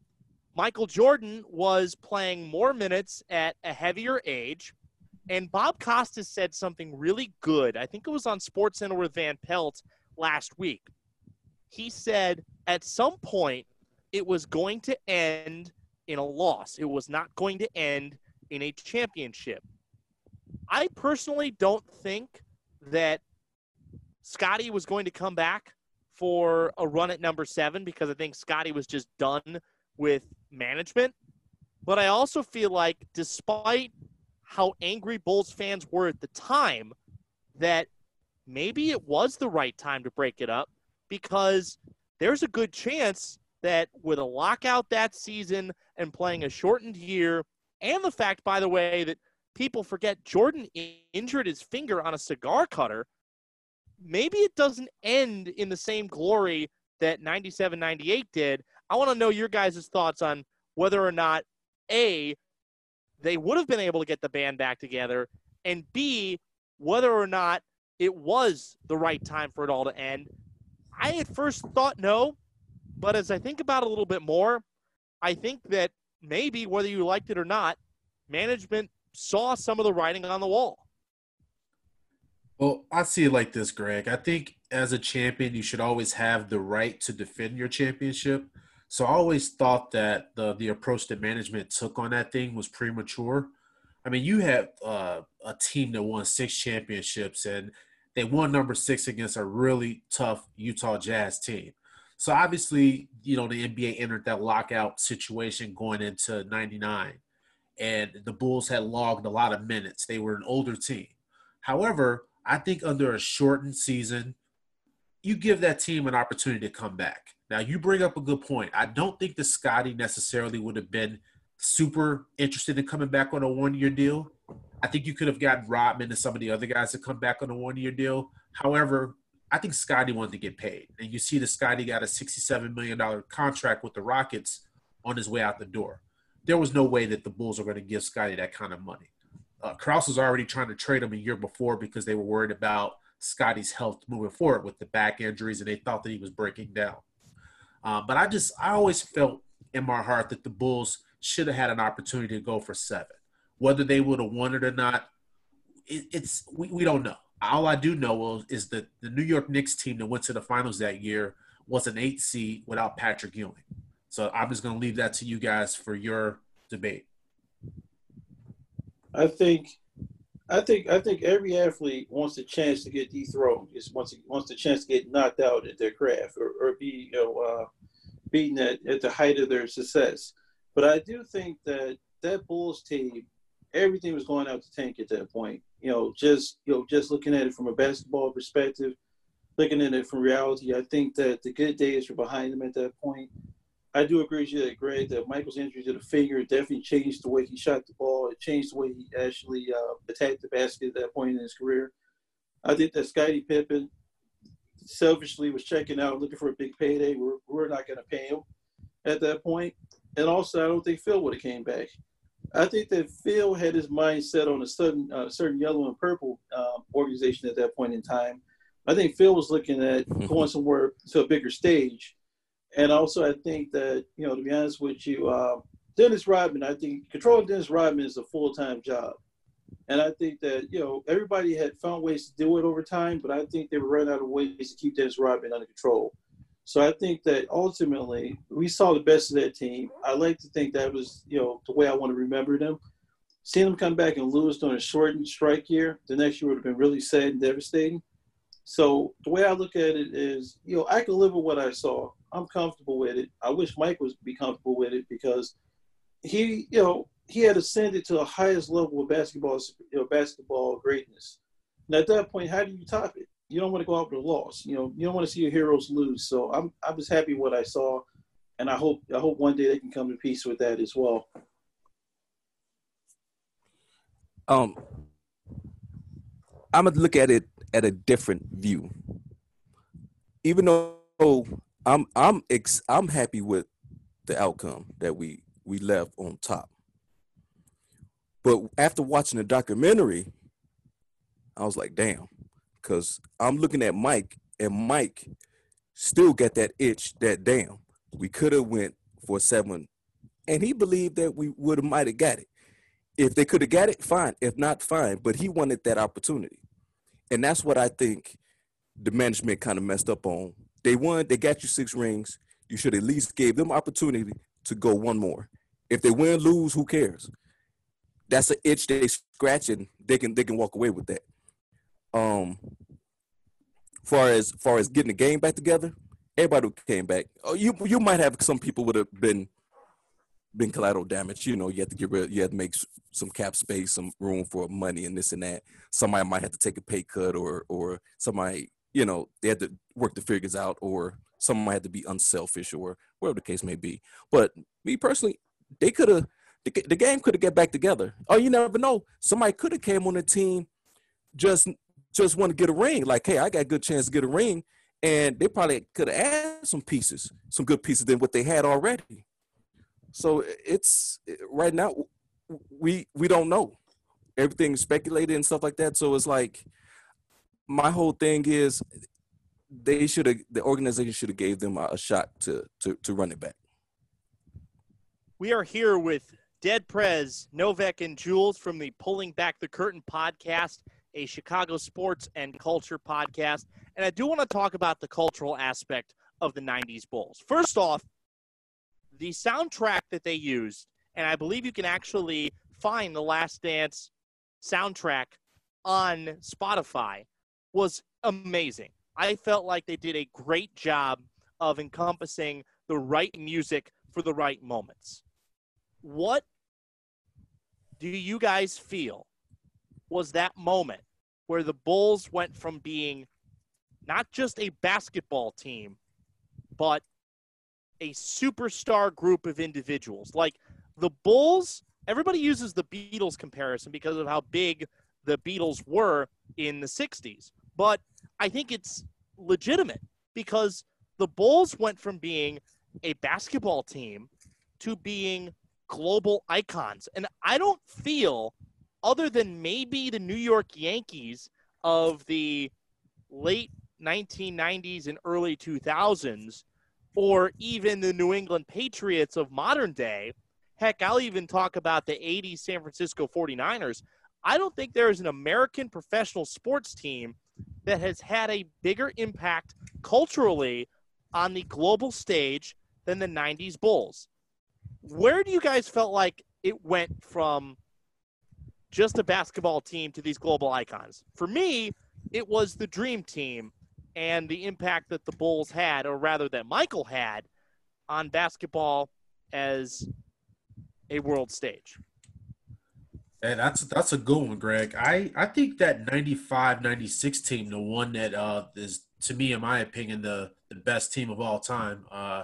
Michael Jordan was playing more minutes at a heavier age. And Bob Costas said something really good. I think it was on SportsCenter with Van Pelt last week. He said at some point it was going to end in a loss. It was not going to end in a championship. I personally don't think that Scottie was going to come back for a run at number seven because I think Scottie was just done with management. But I also feel like, despite how angry Bulls fans were at the time, that maybe it was the right time to break it up, because there's a good chance that with a lockout that season and playing a shortened year, and the fact, by the way, that people forget Jordan injured his finger on a cigar cutter. Maybe it doesn't end in the same glory that ninety-seven ninety-eight did. I want to know your guys' thoughts on whether or not, A, they would have been able to get the band back together, and B, whether or not it was the right time for it all to end. I at first thought no, but as I think about it a little bit more, I think that maybe, whether you liked it or not, management saw some of the writing on the wall. Well, I see it like this, Greg. I think as a champion, you should always have the right to defend your championship. So I always thought that the the approach that management took on that thing was premature. I mean, you had uh, a team that won six championships, and they won number six against a really tough Utah Jazz team. So obviously, you know, the N B A entered that lockout situation going into ninety-nine, and the Bulls had logged a lot of minutes. They were an older team. However, I think under a shortened season, you give that team an opportunity to come back. Now, you bring up a good point. I don't think the Scottie necessarily would have been super interested in coming back on a one-year deal. I think you could have gotten Rodman and some of the other guys to come back on a one-year deal. However, I think Scottie wanted to get paid. And you see that Scottie got a sixty-seven million dollars contract with the Rockets on his way out the door. There was no way that the Bulls are going to give Scottie that kind of money. Uh, Krause was already trying to trade him a year before because they were worried about Scottie's health moving forward with the back injuries, and they thought that he was breaking down. Uh, but I just – I always felt in my heart that the Bulls should have had an opportunity to go for seven. Whether they would have won it or not, it, it's we, we don't know. All I do know is that the New York Knicks team that went to the finals that year was an eight seed without Patrick Ewing. So I'm just going to leave that to you guys for your debate. I think, I think, I think every athlete wants a chance to get dethroned. Just wants wants the chance to get knocked out at their craft, or, or be you know, uh, beaten at, at the height of their success. But I do think that that Bulls team, everything was going out the tank at that point. You know, just you know, just looking at it from a basketball perspective, looking at it from reality, I think that the good days were behind them at that point. I do agree with you that, Greg, that Michael's injury to the finger definitely changed the way he shot the ball. It changed the way he actually uh, attacked the basket at that point in his career. I think that Scottie Pippen selfishly was checking out, looking for a big payday. We're, we're not going to pay him at that point. And also, I don't think Phil would have came back. I think that Phil had his mind set on a certain, uh, certain yellow and purple uh, organization at that point in time. I think Phil was looking at going somewhere to a bigger stage. And also, I think that, you know, to be honest with you, uh, Dennis Rodman, I think controlling Dennis Rodman is a full-time job. And I think that, you know, everybody had found ways to do it over time, but I think they were running out of ways to keep Dennis Rodman under control. So I think that ultimately we saw the best of that team. I like to think that was, you know, the way I want to remember them. Seeing them come back and lose during a shortened strike year, the next year would have been really sad and devastating. So the way I look at it is, you know, I can live with what I saw. I'm comfortable with it. I wish Mike would be comfortable with it because he, you know, he had ascended to the highest level of basketball, you know, basketball greatness. And at that point, how do you top it? You don't want to go out with a loss. You know, you don't want to see your heroes lose. So I'm, I'm just happy with what I saw, and I hope, I hope one day they can come to peace with that as well. Um, I'm gonna look at it at a different view, even though. I'm I'm ex- I'm happy with the outcome that we, we left on top. But after watching the documentary, I was like, damn, because I'm looking at Mike, and Mike still got that itch, that damn, we could have went for seven, and he believed that we would have might have got it. If they could have got it, fine. If not, fine. But he wanted that opportunity, and that's what I think the management kind of messed up on. They won. They got you six rings. You should at least gave them opportunity to go one more. If they win, lose, who cares? That's an itch they scratching. They can they can walk away with that. Um, far as far as getting the game back together, everybody who came back. Oh, you you might have some people would have been been collateral damage. You know, you have to get rid. You have to make some cap space, some room for money, and this and that. Somebody might have to take a pay cut, or or somebody. You know, they had to work the figures out, or someone had to be unselfish, or whatever the case may be. But me personally, they could have the, the game could have got back together. Oh, you never know. Somebody could have came on the team just just want to get a ring. Like, hey, I got a good chance to get a ring. And they probably could have added some pieces, some good pieces than what they had already. So it's right now we we don't know. Everything's speculated and stuff like that. So it's like my whole thing is they should have the organization should have gave them a shot to, to to run it back. We are here with Dead Prez, Novek, and Jules from the Pulling Back the Curtain podcast, a Chicago sports and culture podcast. And I do want to talk about the cultural aspect of the nineties Bulls. First off, the soundtrack that they used, and I believe you can actually find the Last Dance soundtrack on Spotify, was amazing. I felt like they did a great job of encompassing the right music for the right moments. What do you guys feel was that moment where the Bulls went from being not just a basketball team, but a superstar group of individuals? Like the Bulls, everybody uses the Beatles comparison because of how big the Beatles were in the sixties. But I think it's legitimate because the Bulls went from being a basketball team to being global icons. And I don't feel, other than maybe the New York Yankees of the late nineteen nineties and early two thousands, or even the New England Patriots of modern day, heck, I'll even talk about the eighties San Francisco forty-niners, I don't think there is an American professional sports team that has had a bigger impact culturally on the global stage than the nineties Bulls. Where do you guys felt like it went from just a basketball team to these global icons? For me, it was the Dream Team and the impact that the Bulls had, or rather that Michael had, on basketball as a world stage. And that's that's a good one, Greg. I, I think that ninety-five ninety-six team, the one that uh, is, to me, in my opinion, the, the best team of all time. Uh,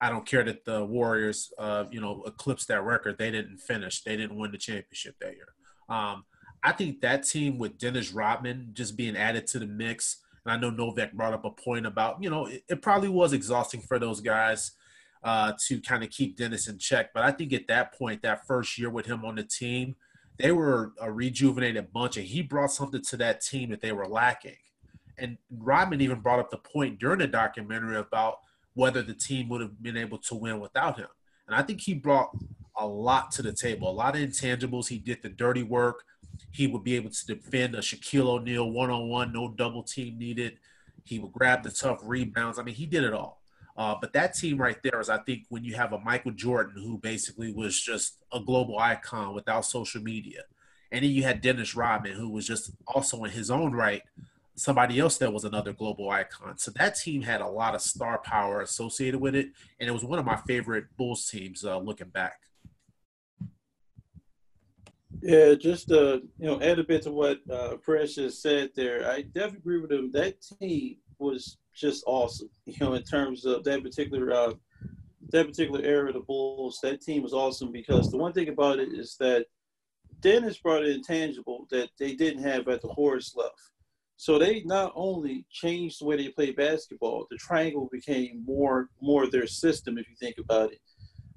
I don't care that the Warriors, uh, you know, eclipsed that record. They didn't finish. They didn't win the championship that year. Um, I think that team with Dennis Rodman just being added to the mix, and I know Novek brought up a point about, you know, it, it probably was exhausting for those guys uh, to kind of keep Dennis in check. But I think at that point, that first year with him on the team, they were a rejuvenated bunch, and he brought something to that team that they were lacking. And Rodman even brought up the point during the documentary about whether the team would have been able to win without him. And I think he brought a lot to the table, a lot of intangibles. He did the dirty work. He would be able to defend a Shaquille O'Neal one-on-one, no double team needed. He would grab the tough rebounds. I mean, he did it all. Uh, but that team right there is, I think, when you have a Michael Jordan who basically was just a global icon without social media. And then you had Dennis Rodman, who was just also in his own right somebody else that was another global icon. So that team had a lot of star power associated with it, and it was one of my favorite Bulls teams uh, looking back. Yeah, just uh, you know, add a bit to what uh, Precious said there. I definitely agree with him. That team was just awesome, you know, in terms of that particular uh, that particular era of the Bulls. That team was awesome because the one thing about it is that Dennis brought an intangible that they didn't have at the Horace left. So they not only changed the way they played basketball, the triangle became more more their system if you think about it.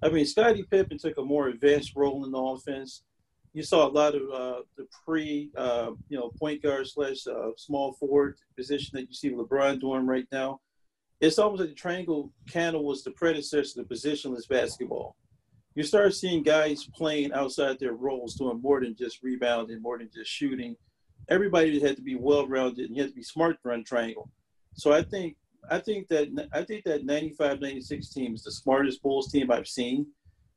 I mean, Scottie Pippen took a more advanced role in the offense. You saw a lot of uh, the pre, uh, you know, point guard slash uh, small forward position that you see LeBron doing right now. It's almost like the triangle candle was the predecessor to positionless basketball. You start seeing guys playing outside their roles, doing more than just rebounding, more than just shooting. Everybody had to be well-rounded, and you had to be smart to run triangle. So I think I think that I think that ninety-five ninety-six team is the smartest Bulls team I've seen,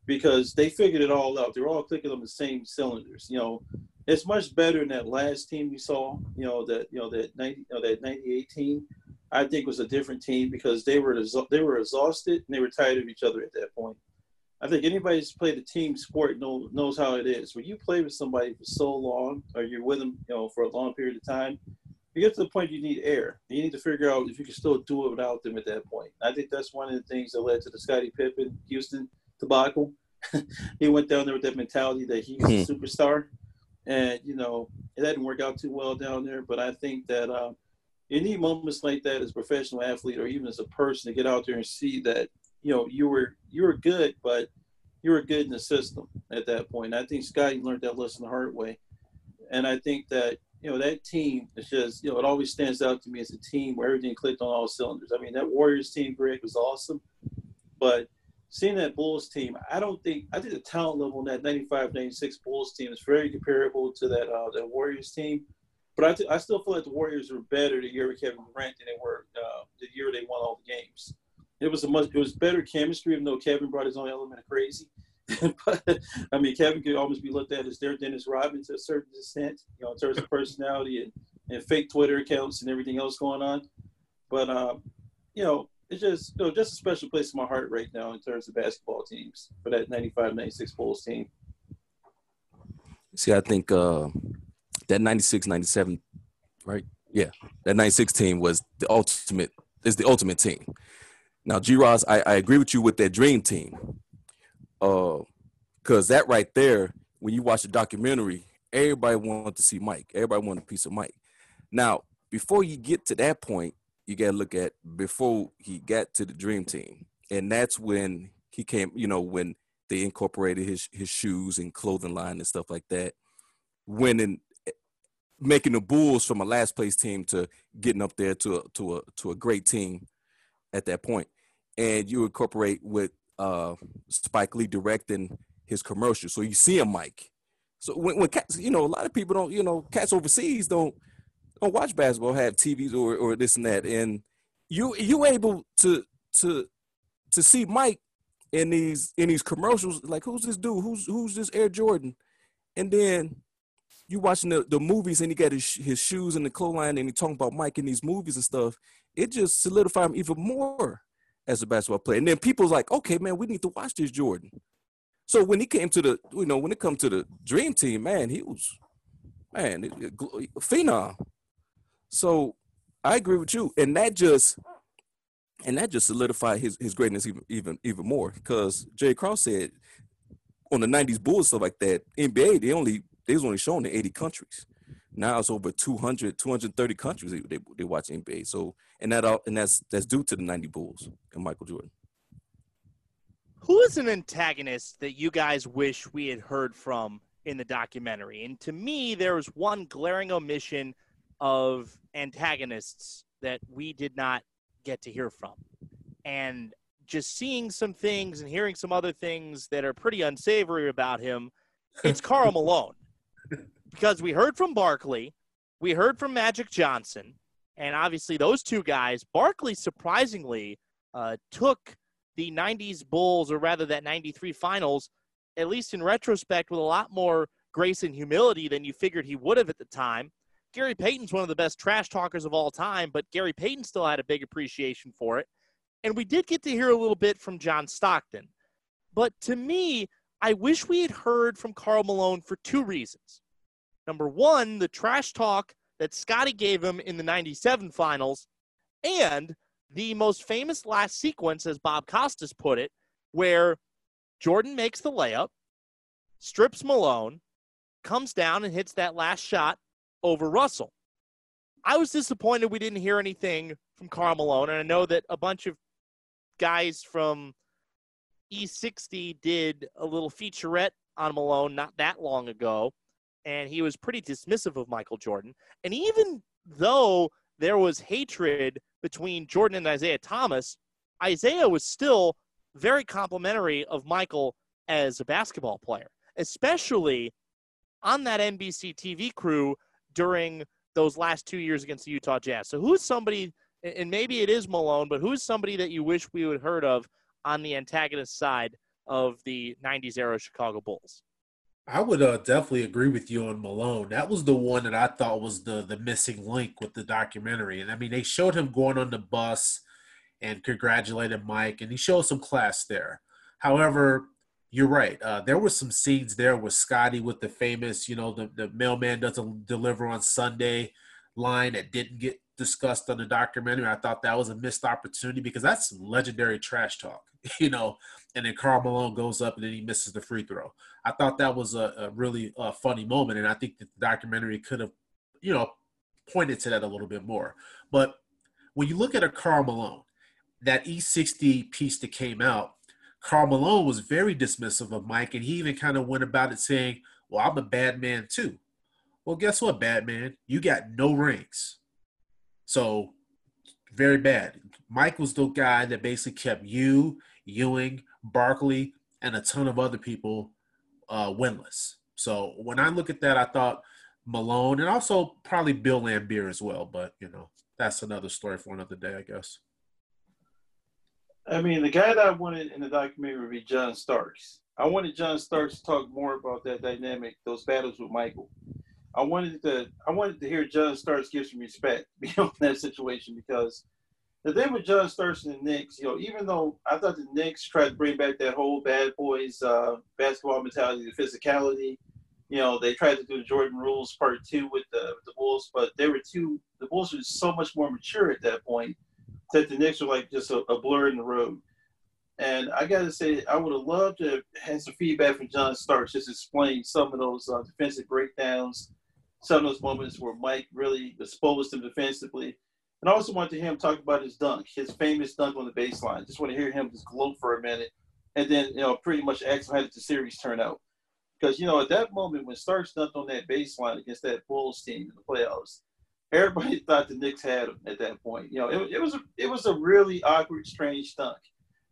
because they figured it all out. They're all clicking on the same cylinders. You know, it's much better than that last team we saw. You know that you know that ninety you know, that ninety-eight team, I think, was a different team because they were they were exhausted and they were tired of each other at that point. I think anybody who's played a team sport knows knows how it is. When you play with somebody for so long, or you're with them, you know, for a long period of time, you get to the point you need air. You need to figure out if you can still do it without them at that point. I think that's one of the things that led to the Scottie Pippen Houston debacle. he went down there with that mentality that he was a superstar. And, you know, it didn't work out too well down there. But I think that uh, you need moments like that as a professional athlete or even as a person to get out there and see that, you know, you were you were good, but you were good in the system at that point. And I think Scottie learned that lesson the hard way. And I think that, you know, that team is just, you know, it always stands out to me as a team where everything clicked on all cylinders. I mean, that Warriors team, Greg, was awesome. But seeing that Bulls team, I don't think – I think the talent level in that ninety-five ninety-six Bulls team is very comparable to that uh, that Warriors team. But I, th- I still feel like the Warriors were better the year with Kevin Durant than they were uh, the year they won all the games. It was a much – it was better chemistry, even though Kevin brought his own element of crazy. But, I mean, Kevin could almost be looked at as their Dennis Rodman to a certain extent, you know, in terms of personality and, and fake Twitter accounts and everything else going on. But, uh, you know, it's just you know, just a special place in my heart right now in terms of basketball teams for that ninety-five ninety-six Bulls team. See, I think uh, that ninety-six ninety-seven, right? Yeah, that ninety-six team was the ultimate – is the ultimate team. Now, G-Ross, I, I agree with you with that dream team. Uh, cause that right there, when you watch the documentary, everybody wanted to see Mike. Everybody wanted a piece of Mike. Now, before you get to that point, you gotta look at before he got to the dream team, and that's when he came. You know, when they incorporated his his shoes and clothing line and stuff like that. Winning, making the Bulls from a last place team to getting up there to a, to a to a great team at that point, and you incorporate with. Uh, Spike Lee directing his commercial. So you see him, Mike. So when, when cats, you know, a lot of people don't, you know, cats overseas don't don't watch basketball, have T Vs or, or this and that. And you you able to to to see Mike in these in these commercials, like who's this dude? Who's who's this Air Jordan? And then you watching the, the movies and he got his, his shoes and the clothesline and he talking about Mike in these movies and stuff. It just solidified him even more as a basketball player. And then people's like, okay, man, we need to watch this Jordan. So when he came to the, you know, when it come to the dream team, man, he was, man, it, it, phenom. So I agree with you. And that just, and that just solidified his, his greatness even, even, even more. Cause Jerry Krause said on the nineties Bulls, stuff like that, N B A, they only, they was only shown in eighty countries. Now it's over two hundred, two hundred thirty countries they, they watch N B A. So, and that all, and that's that's due to the ninety Bulls and Michael Jordan. Who is an antagonist that you guys wish we had heard from in the documentary? And to me, there was one glaring omission of antagonists that we did not get to hear from. And just seeing some things and hearing some other things that are pretty unsavory about him, it's Karl Malone. Because we heard from Barkley, we heard from Magic Johnson, and obviously those two guys. Barkley, surprisingly, uh, took the nineties Bulls, or rather that ninety-three finals, at least in retrospect, with a lot more grace and humility than you figured he would have at the time. Gary Payton's one of the best trash talkers of all time, but Gary Payton still had a big appreciation for it. And we did get to hear a little bit from John Stockton. But to me, I wish we had heard from Karl Malone for two reasons. Number one, the trash talk that Scottie gave him in the ninety-seven finals, and the most famous last sequence, as Bob Costas put it, where Jordan makes the layup, strips Malone, comes down and hits that last shot over Russell. I was disappointed we didn't hear anything from Karl Malone, and I know that a bunch of guys from E sixty did a little featurette on Malone not that long ago. And he was pretty dismissive of Michael Jordan. And even though there was hatred between Jordan and Isaiah Thomas, Isaiah was still very complimentary of Michael as a basketball player, especially on that N B C T V crew during those last two years against the Utah Jazz. So who's somebody, and maybe it is Malone, but who's somebody that you wish we would have heard of on the antagonist side of the nineties era Chicago Bulls? I would uh, definitely agree with you on Malone. That was the one that I thought was the the missing link with the documentary. And, I mean, they showed him going on the bus and congratulated Mike, and he showed some class there. However, you're right. Uh, there were some scenes there with Scottie with the famous, you know, the, the mailman doesn't deliver on Sunday line that didn't get discussed on the documentary. I thought that was a missed opportunity because that's legendary trash talk, you know, and then Karl Malone goes up and then he misses the free throw. I thought that was a, a really uh, funny moment, and I think that the documentary could have, you know, pointed to that a little bit more. But when you look at a Karl Malone, that E sixty piece that came out, Karl Malone was very dismissive of Mike, and he even kind of went about it saying, well, I'm a bad man too. Well, guess what, bad man? You got no rings. So, very bad. Mike was the guy that basically kept you, Ewing, Barkley, and a ton of other people uh, winless. So, when I look at that, I thought Malone and also probably Bill Laimbeer as well. But, you know, that's another story for another day, I guess. I mean, the guy that I wanted in the documentary would be John Starks. I wanted John Starks to talk more about that dynamic, those battles with Michael. I wanted to I wanted to hear John Starks give some respect beyond that situation, because the thing with John Starks and the Knicks, you know, even though I thought the Knicks tried to bring back that whole bad boys uh, basketball mentality, the physicality, you know, they tried to do the Jordan Rules part two with the, with the Bulls, but they were too the Bulls were so much more mature at that point that the Knicks were like just a, a blur in the road. And I got to say, I would have loved to have had some feedback from John Starks just explaining some of those uh, defensive breakdowns, some of those moments where Mike really exposed him defensively. And I also wanted to hear him talk about his dunk, his famous dunk on the baseline. Just want to hear him just gloat for a minute. And then, you know, pretty much ask him how did the series turn out. Because, you know, at that moment when Starks dunked on that baseline against that Bulls team in the playoffs, everybody thought the Knicks had him at that point. You know, it, it was a, it was a really awkward, strange dunk.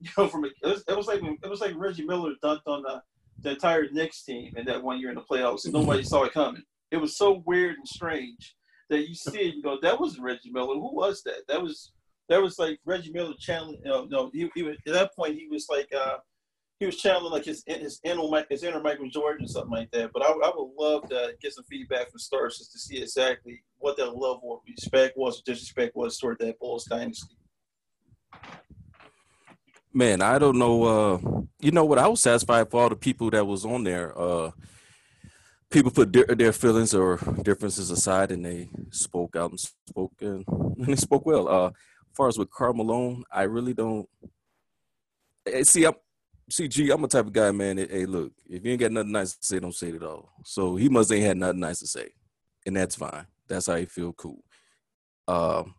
You know, from a, it, was, it was like it was like Reggie Miller dunked on the, the entire Knicks team in that one year in the playoffs, and nobody saw it coming. It was so weird and strange that you see it and go, that wasn't Reggie Miller. Who was that? That was that was like Reggie Miller channeling. You know, no, he, he was, at that point he was like uh, he was channeling like his his inner his inner Michael Jordan or something like that. But I, I would love to get some feedback from Starks just to see exactly what that level of respect was, disrespect was toward that Bulls dynasty. Man, I don't know. Uh, you know what? I was satisfied for all the people that was on there. Uh, people put their, their feelings or differences aside, and they spoke out and spoke, and, and they spoke well. Uh, as far as with Karl Malone, I really don't – see, I'm, see, G, I'm a type of guy, man, that, hey, look, if you ain't got nothing nice to say, don't say it at all. So he must ain't had nothing nice to say, and that's fine. That's how he feel cool. Um.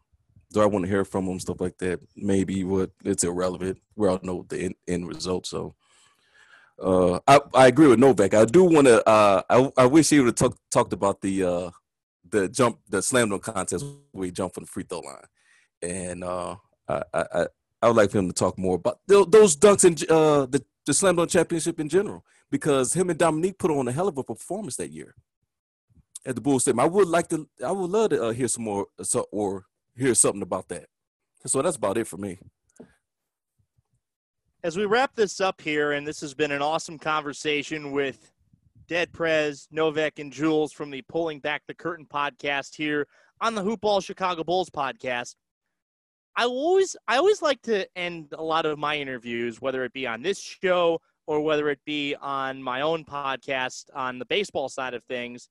Do I want to hear from him, stuff like that? Maybe, what it's irrelevant. We all know the end, end result. So uh, I, I agree with Novek. I do want to uh, – I, I wish he would have talk, talked about the uh, the jump, the slam dunk contest where he jumped from the free throw line. And uh, I, I I would like for him to talk more about those dunks and uh, the, the slam dunk championship in general, because him and Dominique put on a hell of a performance that year at the Bulls Stadium. I would like to – I would love to uh, hear some more so, – or – hear something about that. So that's about it for me. As we wrap this up here, and this has been an awesome conversation with Dead Prez, Novek, and Jules from the Pulling Back the Curtain podcast here on the HoopBall Chicago Bulls podcast. I always, I always like to end a lot of my interviews, whether it be on this show or whether it be on my own podcast on the baseball side of things,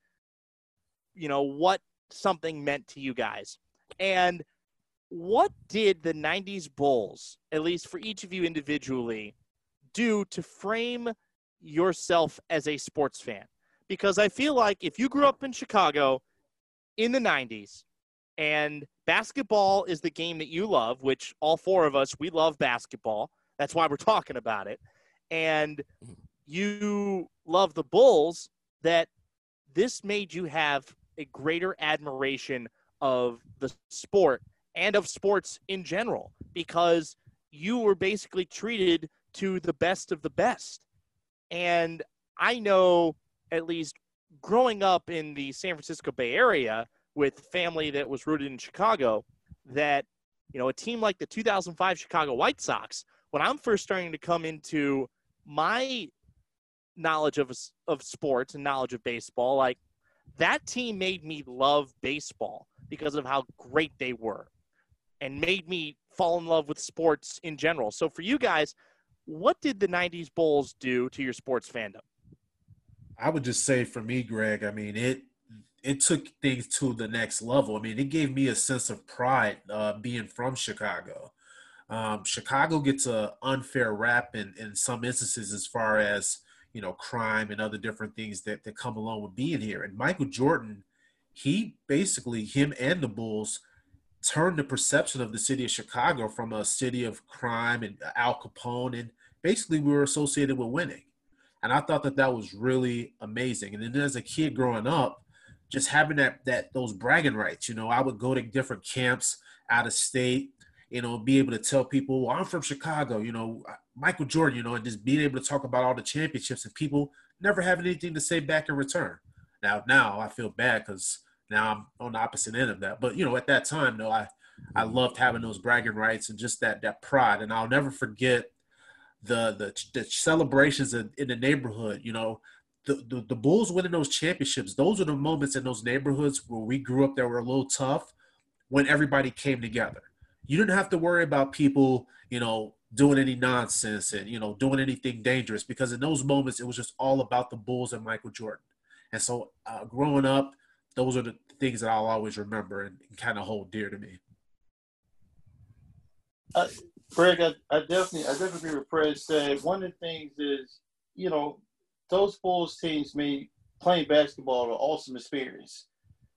you know, what something meant to you guys. And what did the nineties Bulls, at least for each of you individually, do to frame yourself as a sports fan? Because I feel like if you grew up in Chicago in the nineties and basketball is the game that you love, which all four of us, we love basketball. That's why we're talking about it. And you love the Bulls, that this made you have a greater admiration of the sport and of sports in general, because you were basically treated to the best of the best. And I know, at least growing up in the San Francisco Bay Area with family that was rooted in Chicago, that, you know, a team like the two thousand five Chicago White Sox, when I'm first starting to come into my knowledge of, of sports and knowledge of baseball, like that team made me love baseball because of how great they were and made me fall in love with sports in general. So for you guys, what did the nineties Bulls do to your sports fandom? I would just say for me, Greg, I mean, it it took things to the next level. I mean, it gave me a sense of pride uh, being from Chicago. Um, Chicago gets an unfair rap in, in some instances as far as, you know, crime and other different things that, that come along with being here. And Michael Jordan, he basically, him and the Bulls, turned the perception of the city of Chicago from a city of crime and Al Capone, and basically we were associated with winning. And I thought that that was really amazing. And then as a kid growing up, just having that, that those bragging rights, you know, I would go to different camps out of state, you know, be able to tell people, well, I'm from Chicago, you know, Michael Jordan, you know, and just being able to talk about all the championships and people never having anything to say back in return. Now, now I feel bad because now I'm on the opposite end of that. But, you know, at that time, though, I, I loved having those bragging rights and just that that pride. And I'll never forget the the, the celebrations in, in the neighborhood, you know. The, the, the Bulls winning those championships, those are the moments in those neighborhoods where we grew up that were a little tough when everybody came together. You didn't have to worry about people, you know, doing any nonsense and, you know, doing anything dangerous, because in those moments it was just all about the Bulls and Michael Jordan. And so uh, growing up, those are the things that I'll always remember and, and kind of hold dear to me. Uh, Greg, I, I definitely I definitely agree with Prez said. One of the things is, you know, those Bulls teams made playing basketball an awesome experience.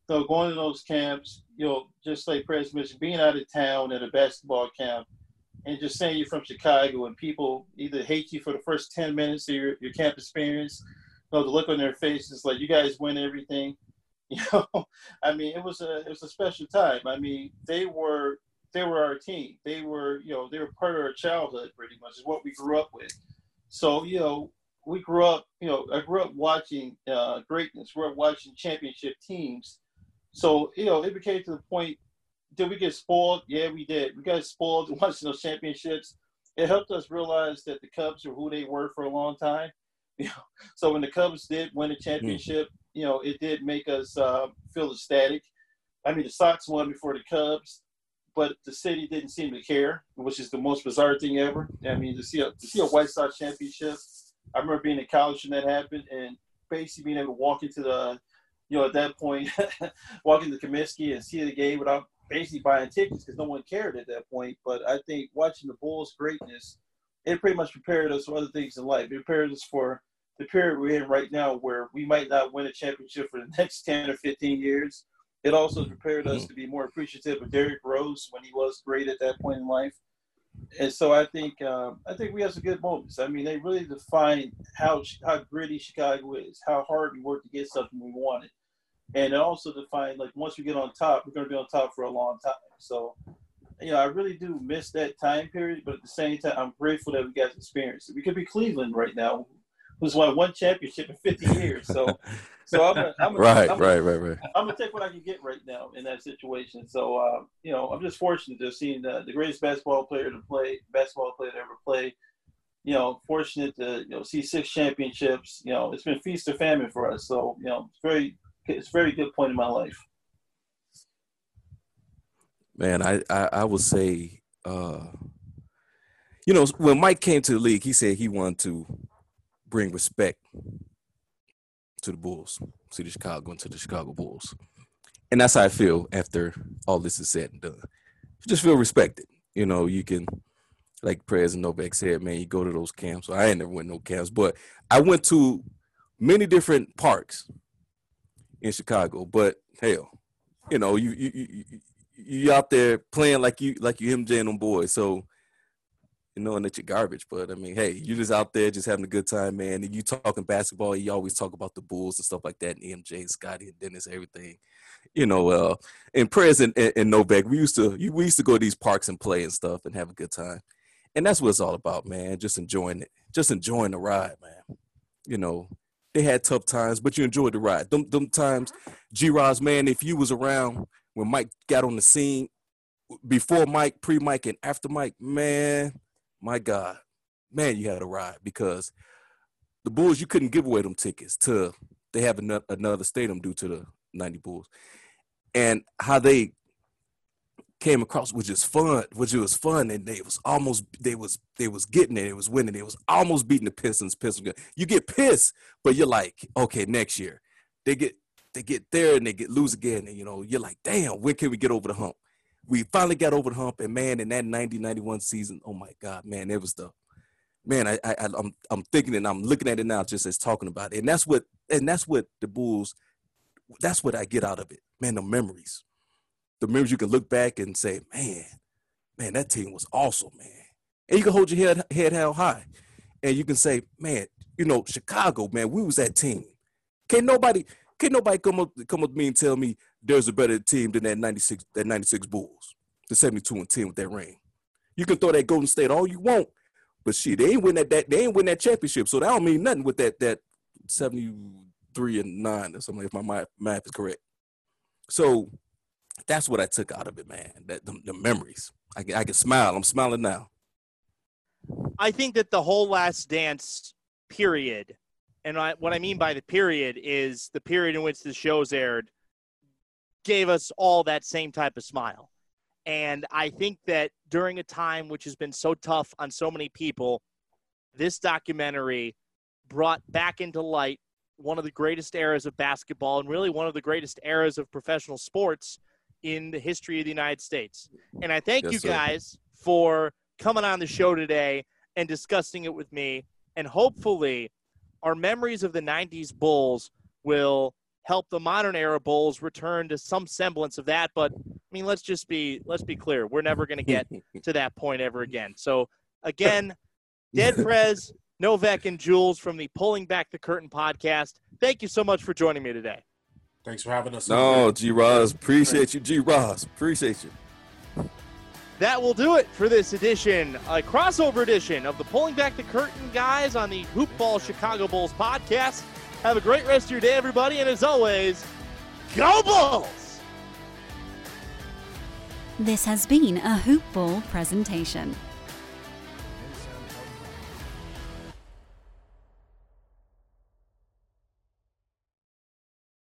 So going to those camps, you know, just like Prez mentioned, being out of town at a basketball camp and just saying you're from Chicago and people either hate you for the first ten minutes of your, your camp experience, you know, the look on their faces like you guys win everything. You know, I mean, it was a it was a special time. I mean, they were they were our team. They were, you know, they were part of our childhood pretty much, is what we grew up with. So, you know, we grew up, you know, I grew up watching uh, greatness. We're watching championship teams. So, you know, it became to the point, did we get spoiled? Yeah, we did. We got spoiled watching those championships. It helped us realize that the Cubs were who they were for a long time. You know, so when the Cubs did win a championship, mm. you know, it did make us uh, feel ecstatic. I mean, the Sox won before the Cubs, but the city didn't seem to care, which is the most bizarre thing ever. I mean, to see a, to see a White Sox championship, I remember being in college when that happened and basically being able to walk into the, you know, at that point, walk into Comiskey and see the game without basically buying tickets because no one cared at that point. But I think watching the Bulls' greatness, it pretty much prepared us for other things in life. It prepared us for the period we're in right now where we might not win a championship for the next ten or fifteen years. It also prepared us to be more appreciative of Derrick Rose when he was great at that point in life. And so I think um, I think we have some good moments. I mean, they really define how how gritty Chicago is, how hard we work to get something we wanted, and it also defined like once we get on top, we're going to be on top for a long time. So, you know, I really do miss that time period, but at the same time, I'm grateful that we got to experience it. We could be Cleveland right now, who's won one championship in fifty years. So, so I'm gonna, I'm gonna, right, I'm gonna, right, right, right. I'm gonna take what I can get right now in that situation. So, uh, you know, I'm just fortunate to have seen the, the greatest basketball player to play basketball player to ever play. You know, fortunate to you know see six championships. You know, it's been feast or famine for us. So, you know, it's very it's a very good point in my life. Man, I I, I would say, uh, you know, when Mike came to the league, he said he wanted to bring respect to the Bulls, to the Chicago, and to the Chicago Bulls. And that's how I feel after all this is said and done. You just feel respected. You know, you can, like Prez and Novek said, man, you go to those camps. I ain't never went to no camps, but I went to many different parks in Chicago. But, hell, you know, you you you, you out there playing like you like you M J and them boys. So, you knowing that you're garbage, but I mean, hey, you're just out there just having a good time, man. And you talking basketball, you always talk about the Bulls and stuff like that, and M J and Scottie and Dennis, everything, you know. Uh, and Prez and, and, and Novek, we used to we used to go to these parks and play and stuff and have a good time, and that's what it's all about, man. Just enjoying it, just enjoying the ride, man. You know, they had tough times, but you enjoyed the ride. Them them times, G-Roz, man. If you was around when Mike got on the scene, before Mike, pre-Mike, and after Mike, man. My God, man, you had a ride because the Bulls, you couldn't give away them tickets till they have another stadium due to the ninety Bulls. And how they came across, which is fun, which was fun, and they was almost, they was they was getting it, it was winning, it was almost beating the Pistons. Pistons, you get pissed, but you're like, okay, next year. They get They get there and they get lose again. And, you know, you're like, damn, when can we get over the hump? We finally got over the hump. And, man, in that ninety ninety-one season, oh, my God, man, it was the – man, I, I, I'm I'm thinking and I'm looking at it now just as talking about it. And that's what and that's what the Bulls – that's what I get out of it. Man, the memories. The memories you can look back and say, man, man, that team was awesome, man. And you can hold your head head held high. And you can say, man, you know, Chicago, man, we was that team. Can't nobody – Can't nobody come up come up to me and tell me there's a better team than that ninety-six that ninety-six Bulls, the seventy-two and ten with that ring. You can throw that Golden State all you want, but shit, they ain't win that, that they ain't win that championship, so that don't mean nothing with that that seventy-three and nine or something, if my math, math is correct. So that's what I took out of it, man. That the, the memories. I can, I can smile. I'm smiling now. I think that the whole Last Dance period. And I, what I mean by the period is the period in which the shows aired gave us all that same type of smile. And I think that during a time which has been so tough on so many people, this documentary brought back into light one of the greatest eras of basketball and really one of the greatest eras of professional sports in the history of the United States. And I thank yes, you guys sir. for coming on the show today and discussing it with me. And hopefully our memories of the nineties Bulls will help the modern era Bulls return to some semblance of that. But, I mean, let's just be let's be clear. We're never going to get to that point ever again. So, again, Dead Prez, Novek, and Jules from the Pulling Back the Curtain podcast, thank you so much for joining me today. Thanks for having us. No, G-Roz, appreciate you. G-Roz, appreciate you. That will do it for this edition, a crossover edition of the Pulling Back the Curtain guys on the HoopBall Chicago Bulls podcast. Have a great rest of your day, everybody, and as always, go Bulls! This has been a HoopBall presentation.